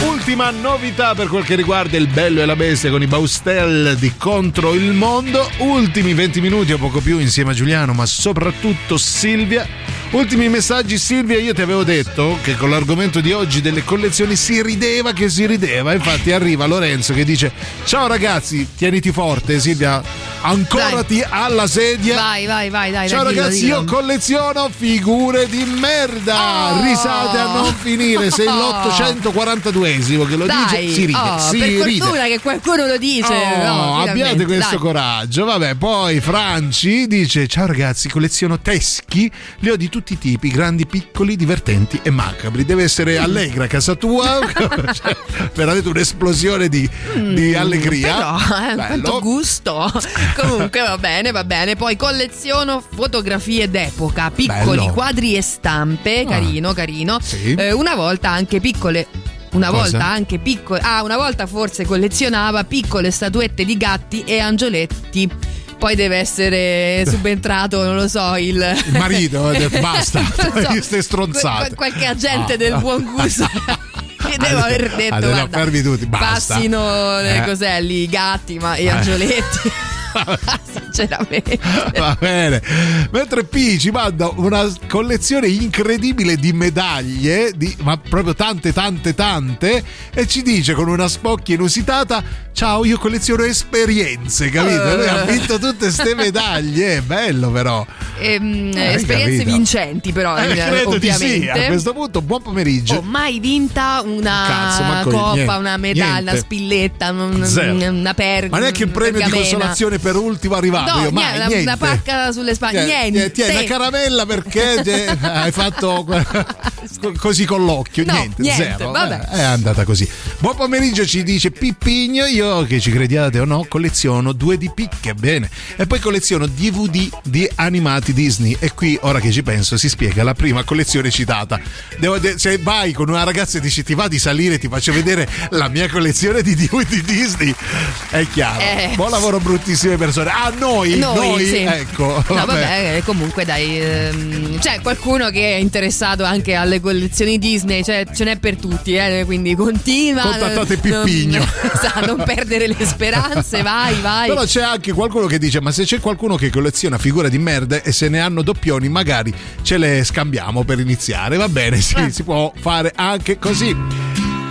uh. Ultima novità per quel che riguarda Il Bello e la Bestia con i Baustelle di Contro il Mondo, ultimi venti minuti o poco più insieme a Giuliano, ma soprattutto Silvia. Ultimi messaggi. Silvia, io ti avevo detto che con l'argomento di oggi delle collezioni si rideva che si rideva, infatti arriva Lorenzo che dice ciao ragazzi, tieniti forte Silvia, ancorati dai alla sedia, vai vai vai dai, ciao dai, ragazzi dillo, dillo. Io colleziono figure di merda, oh, risate a non finire, sei l'ottocentoquarantaduesimo che lo dai dice, si ride, oh, si per ride, fortuna che qualcuno lo dice, oh, no, abbiate questo dai coraggio. Vabbè, poi Franci dice ciao ragazzi, colleziono teschi, li ho di tutti tutti i tipi, grandi, piccoli, divertenti e macabri. Deve essere allegra casa tua, cioè, veramente un'esplosione di, mm, di allegria. Però, eh, quanto gusto. Comunque va bene, va bene. Poi colleziono fotografie d'epoca, piccoli bello quadri e stampe, carino, ah, carino. Sì. Eh, una volta anche piccole Una cosa? volta anche piccole. Ah, una volta forse collezionava piccole statuette di gatti e angioletti. Poi deve essere subentrato, non lo so, il, il marito, basta, queste so, stronzate. Qualche agente ah, del buon gusto che devo aver detto, allora, guarda, fermi tutti, basta, passino eh. le cos'è lì, i gatti, ma gli eh. angioletti. Sinceramente va bene. Mentre P ci manda una collezione incredibile di medaglie di, ma proprio tante tante tante, e ci dice con una spocchia inusitata ciao, io colleziono esperienze, capito? Lui uh. ha vinto tutte ste medaglie, è bello però ehm, eh, esperienze capito vincenti però eh, credo di sì. A questo punto buon pomeriggio. Ho mai vinta una cazzo, coppa, niente, una medaglia, niente, una spilletta, zero, una perga, ma neanche un premio pergamena di consolazione per ultimo arrivato, no, io mai, niente, niente, una pacca sulle spalle, niente, niente, tieni la caramella perché hai fatto così con l'occhio, no, niente, niente, zero, vabbè, è andata così. Buon pomeriggio ci dice Pippigno, io che ci crediate o no colleziono due D picche, bene, e poi colleziono D V D di animati Disney, e qui ora che ci penso si spiega la prima collezione citata. Devo de- se vai con una ragazza e dici ti va di salire, ti faccio vedere la mia collezione di D V D Disney, è chiaro, eh. buon lavoro bruttissimo persone, ah noi, noi, noi sì, ecco, no, vabbè. Vabbè, comunque dai, ehm, c'è qualcuno che è interessato anche alle collezioni Disney, cioè ce n'è per tutti, eh, quindi continua, contattate Pippigno, non, non perdere le speranze, vai vai. Però c'è anche qualcuno che dice ma se c'è qualcuno che colleziona figure di merda e se ne hanno doppioni magari ce le scambiamo per iniziare, va bene, sì, eh. si può fare anche così.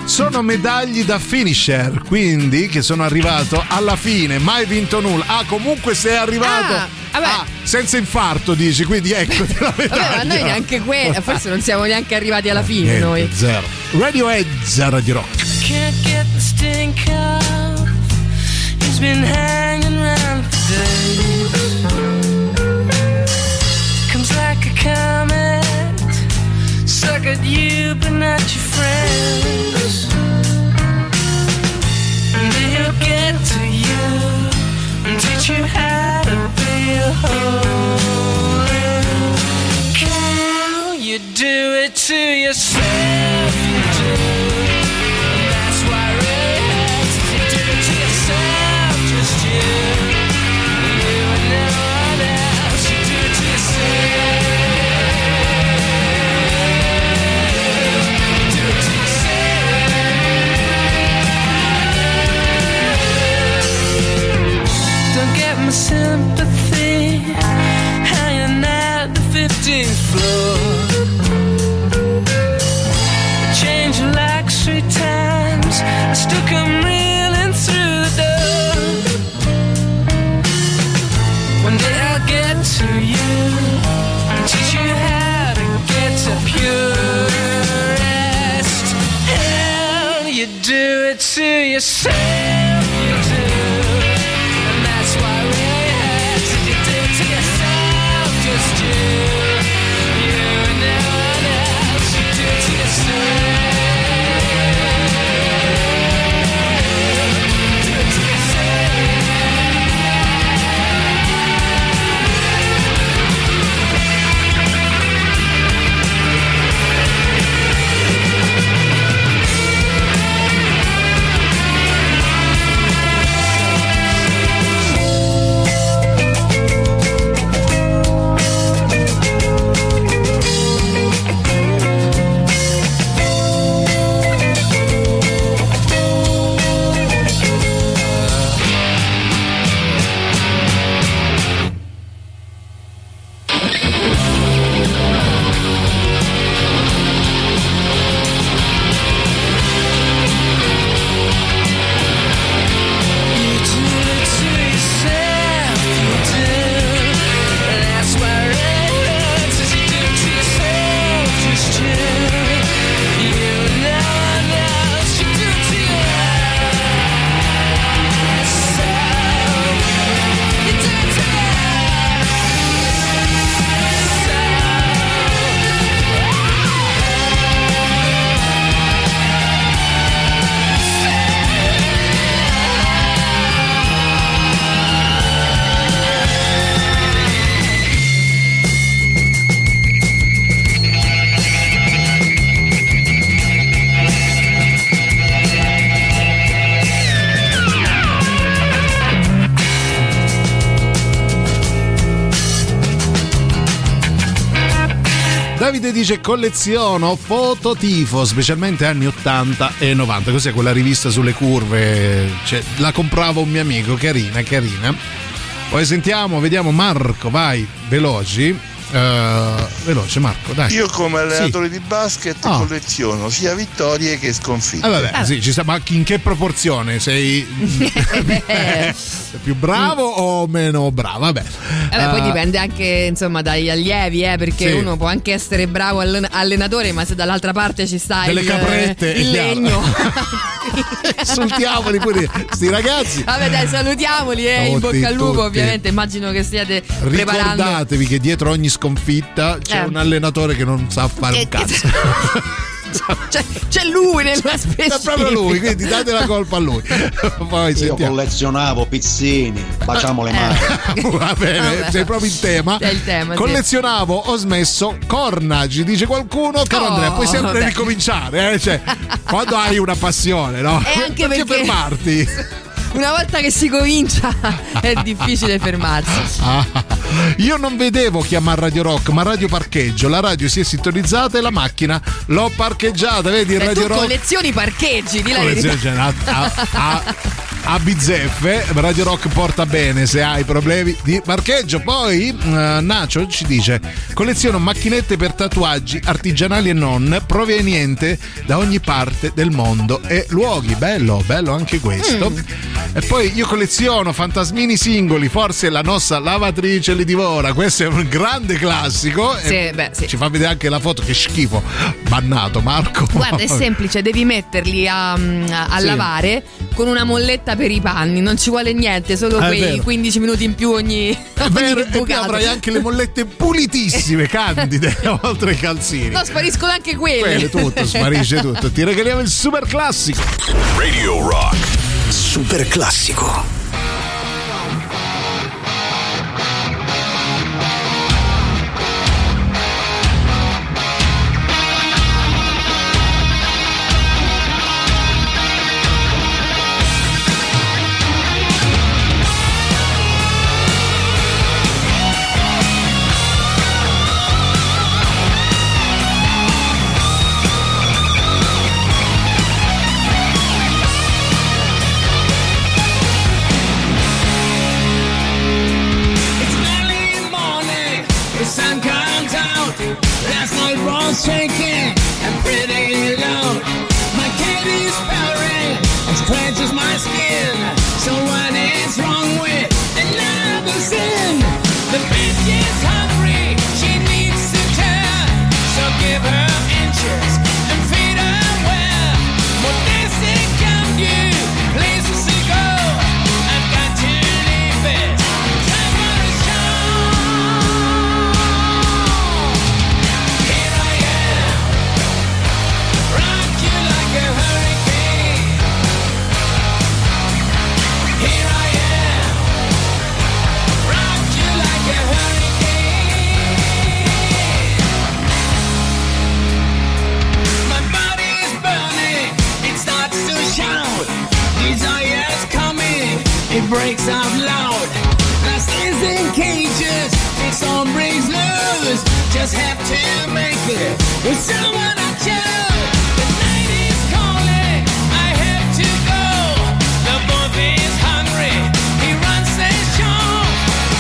Sono medaglie da finisher, quindi che sono arrivato alla fine, mai vinto nulla. Ah, comunque sei arrivato ah, ah, senza infarto, dici, quindi ecco la medaglia. Vabbè, ma noi neanche quella, forse non siamo neanche arrivati alla fine, niente, noi. Zero. Radio Edge a Radio Rock. Can't get the stink out. He's been hanging around for days. Comes like a comet. Suck at you but not your friends. They'll get to you and teach you how to be a whore. Cow, you do it to yourself, you do. That's why relax, you do it to yourself, just you. Sympathy hanging at the fifteenth floor. Changing like three times, I still come reeling through the door. One day I'll get to you and teach you how to get to pure rest. Hell, you do it to yourself. Davide dice: colleziono fototifo, specialmente anni ottanta e novanta. Cos'è quella rivista sulle curve? Cioè, la comprava un mio amico, carina, carina. Poi sentiamo, vediamo Marco, vai, veloci. Uh, veloce Marco, dai. Io come allenatore sì. di basket oh. colleziono sia vittorie che sconfitte. Ah, vabbè, ah. Sì, ci sta, ma in che proporzione? Sei più bravo o meno bravo? Vabbè, vabbè uh, poi dipende anche insomma dagli allievi, eh, perché sì. uno può anche essere bravo allenatore, ma se dall'altra parte ci sta delle il, caprette, il legno. Salutiamoli pure sti ragazzi. Vabbè, dai, salutiamoli e eh, in bocca al lupo, tutti. Ovviamente immagino che stiate preparando. Ricordatevi che dietro ogni sconfitta c'è eh. un allenatore che non sa fare un cazzo. C'è, c'è lui nella specifica, è proprio lui, quindi date la colpa a lui. Poi io sentiamo. Collezionavo pizzini, baciamo le mani. Va bene, vabbè. Sei proprio in tema, il tema collezionavo sì. Ho smesso corna, ci dice qualcuno, caro oh, Andrea, puoi sempre vabbè. ricominciare eh? Cioè, quando hai una passione, no? E anche perché, perché fermarti una volta che si comincia è difficile fermarsi. Io non vedevo chiamare Radio Rock, ma Radio Parcheggio. La radio si è sintonizzata e la macchina l'ho parcheggiata. Vedi, il Radio Rock. Collezioni parcheggi, di la verità. A, a, a bizzeffe, Radio Rock porta bene se hai problemi di parcheggio. Poi uh, Nacho ci dice: colleziono macchinette per tatuaggi artigianali e non, proveniente da ogni parte del mondo e luoghi. Bello, bello anche questo. Mm. E poi io colleziono fantasmini singoli, forse la nostra lavatrice li divora. Questo è un grande classico. Sì, e beh, sì. Ci fa vedere anche la foto, che schifo. Bannato Marco. Guarda, è semplice, devi metterli a, a sì. lavare con una molletta per i panni, non ci vuole niente, solo ah, quei quindici minuti in più ogni, è vero, ogni e poi avrai anche le mollette pulitissime, candide, oltre ai calzini. No, spariscono anche quelle. Quelle, tutto, sparisce tutto. Ti regaliamo il super classico. Radio Rock. Super classico. Shaking and pretty loud. My candy's powdering and scratches my skin. So what is wrong with another sin? The bitch is hungry, she needs to tear. So give her inches and feed her well. More dancing, come you, please to go. I've got to leave it. Time for the show. Desire's coming, it breaks out loud. Last is in cages, it's all brings loose. Just have to make it with someone I choose. The night is calling, I have to go. The wolf is hungry, he runs the show.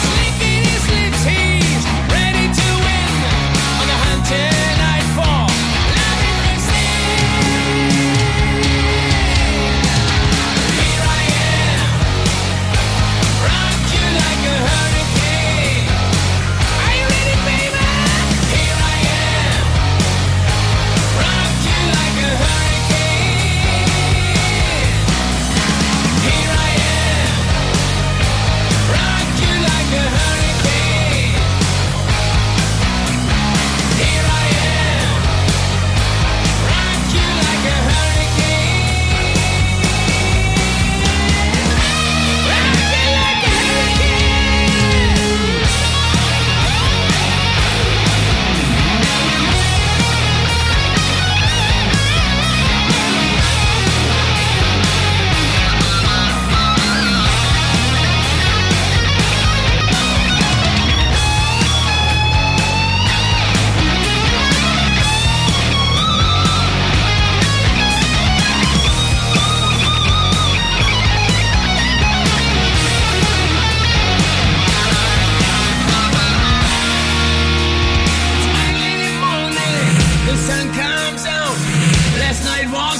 Slicking his lips, he's ready to win. On the hunt till nightfall. Run!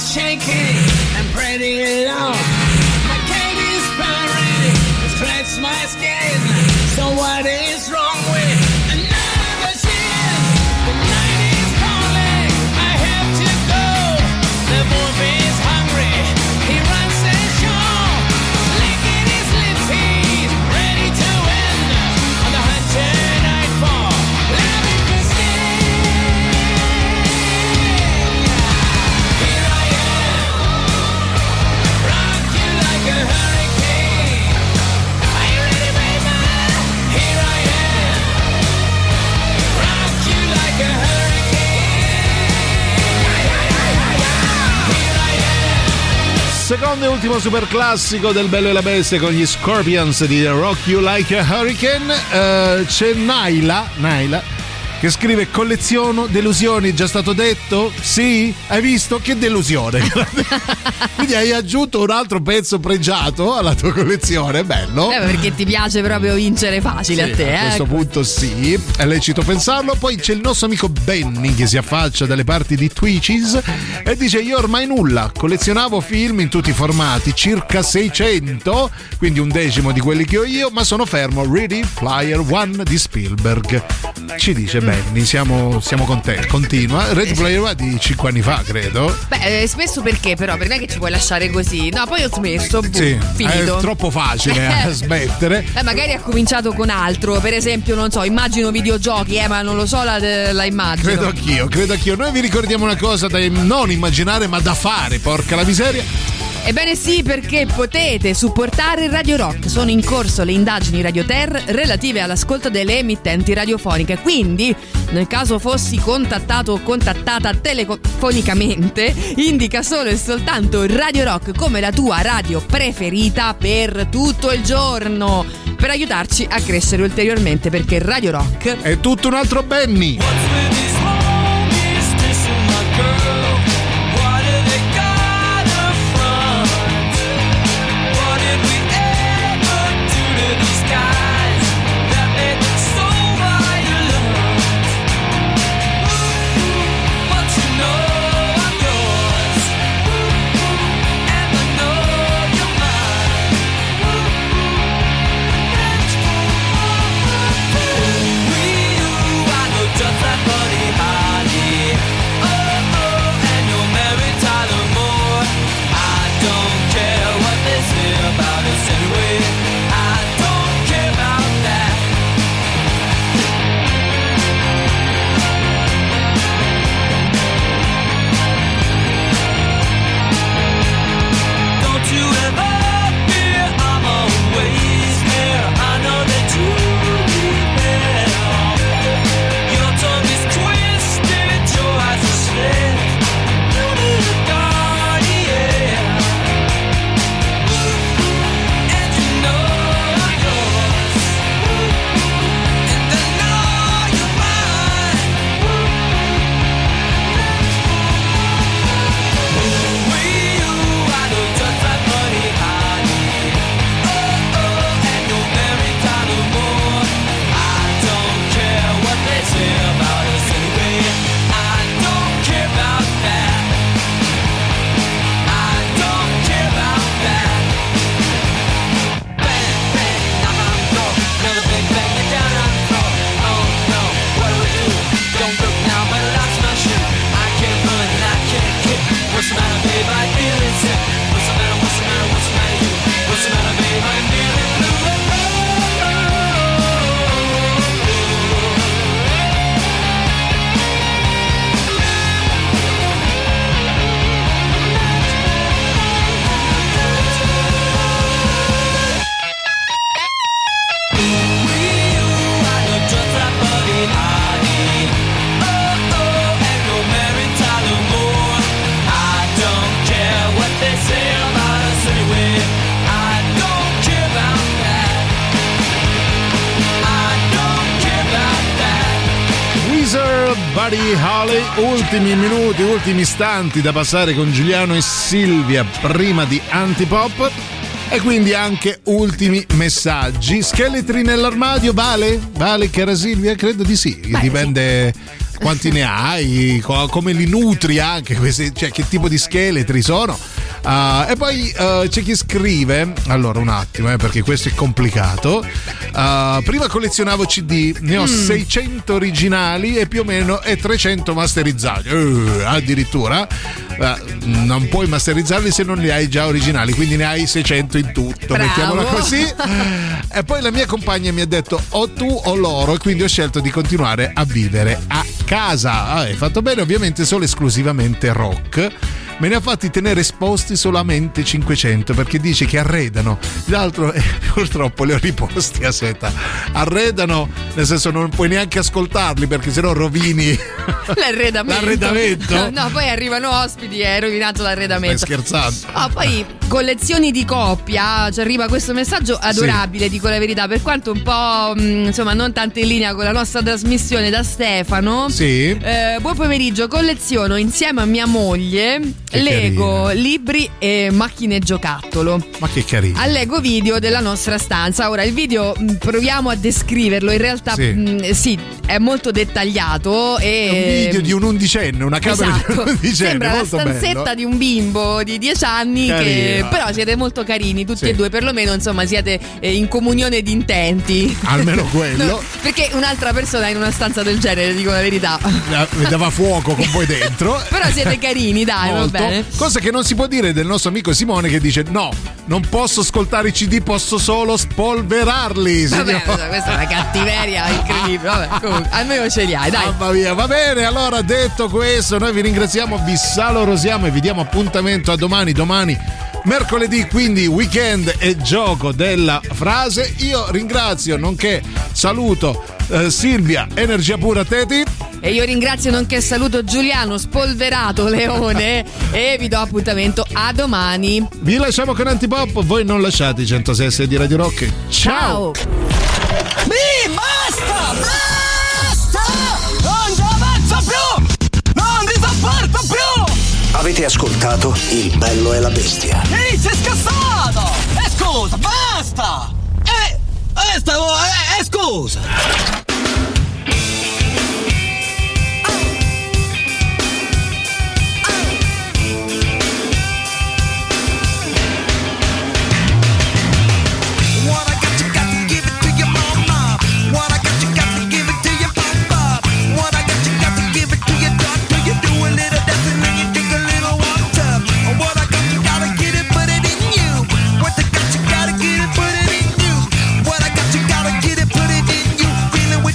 shaking and pretty low. My candy's burning, it scratched my skin. So what is wrong with another sin? The night is calling, I have to go. The wolf is hungry, he runs ashore, licking his lips, he's ready to end us. On the hunt tonight for loving for sin. Here I am, rock you like a hurricane. Are you ready, baby? Here I am, rock you like a hurricane. Here I am. Secondo e ultimo super classico del Bello e la Bestia con gli Scorpions di Rock You Like a Hurricane. Eh, c'è Naila, Naila che scrive: colleziono delusioni, già stato detto? Sì? Hai visto? Che delusione. Quindi hai aggiunto un altro pezzo pregiato alla tua collezione, bello. Eh, perché ti piace proprio vincere facile sì, a te. A eh? questo punto sì, è lecito pensarlo. Poi c'è il nostro amico Benny che si affaccia dalle parti di Twitches e dice: io ormai nulla, collezionavo film in tutti i formati, circa seicento, quindi un decimo di quelli che ho io, ma sono fermo. Ready Player One di Spielberg, ci dice Benny, siamo, siamo con te. Continua. Red Player One di cinque anni fa, credo. Beh, spesso perché però perché non è che ci puoi lasciare così. No, poi ho smesso, boom, sì, finito. È troppo facile eh, smettere. Eh, magari ha cominciato con altro, per esempio, non so, immagino videogiochi, eh, ma non lo so, la, la immagino. Credo anch'io, credo anch'io. Noi vi ricordiamo una cosa da non immaginare ma da fare, porca la miseria. Ebbene sì, perché potete supportare Radio Rock. Sono in corso le indagini Radio Ter relative all'ascolto delle emittenti radiofoniche, quindi nel caso fossi contattato o contattata telefonicamente, indica solo e soltanto Radio Rock come la tua radio preferita per tutto il giorno, per aiutarci a crescere ulteriormente, perché Radio Rock è tutto un altro Benny. Ultimi minuti, ultimi istanti da passare con Giuliano e Silvia prima di Antipop, e quindi anche ultimi messaggi. Scheletri nell'armadio, vale? Vale, cara Silvia? Credo di sì. Beh, dipende. Sì. quanti ne hai, co- come li nutri anche questi, cioè che tipo di scheletri sono. Uh, e poi uh, c'è chi scrive, allora un attimo eh, perché questo è complicato. Uh, prima collezionavo C D, ne ho mm. seicento originali e più o meno e trecento masterizzati. Uh, addirittura uh, non puoi masterizzarli se non li hai già originali, quindi ne hai seicento in tutto. Bravo. Mettiamola così. E poi la mia compagna mi ha detto o tu o loro, e quindi ho scelto di continuare a vivere a casa. Ah, hai fatto bene, ovviamente solo esclusivamente rock. Me ne ha fatti tenere esposti solamente cinquecento perché dice che arredano. L'altro eh, purtroppo li ho riposti a seta. Arredano, nel senso non puoi neanche ascoltarli perché sennò rovini l'arredamento. l'arredamento. No, poi arrivano ospiti e hai rovinato l'arredamento. Stai scherzando. Ah, oh, poi collezioni di coppia, ci arriva questo messaggio adorabile, sì. Dico la verità, per quanto un po' mh, insomma non tanto in linea con la nostra trasmissione, da Stefano. Sì. Eh, buon pomeriggio, colleziono insieme a mia moglie che Lego, carino. Libri e macchine giocattolo. Ma che carino. Al Lego video della nostra stanza. Ora il video proviamo a descriverlo. In realtà sì, mh, sì è molto dettagliato e... È un video di un undicenne, una camera, esatto, di un undicenne. Sembra molto la stanzetta bello di un bimbo di dieci anni che... Però siete molto carini tutti, sì, e due, perlomeno insomma siete in comunione di intenti. Almeno quello. No, perché un'altra persona in una stanza del genere, dico la verità, mi dava fuoco con voi dentro. Però siete carini, dai, molto. Va bene. Cosa che non si può dire del nostro amico Simone che dice no, non posso ascoltare i C D, posso solo spolverarli. Vabbè, questa è una cattiveria incredibile. Vabbè, comunque, almeno ce li hai, dai. Mamma mia, va bene. Allora, detto questo, noi vi ringraziamo, vi salorosiamo e vi diamo appuntamento a domani. Domani mercoledì, quindi weekend e gioco della frase. Io ringrazio, nonché saluto eh, Silvia Energia Pura Teti. E io ringrazio, nonché saluto Giuliano Spolverato Leone. E vi do appuntamento a domani. Vi lasciamo con Antipop, voi non lasciate i centosei di Radio Rock. Ciao! Ciao. Mi basta! Basta! Non ci avanzo più! Non vi sopporto più! Avete ascoltato Il Bello e la Bestia. Ehi, sei scassato! E scusa, basta! E, e stavo, e, e scusa! Feeling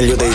meglio dei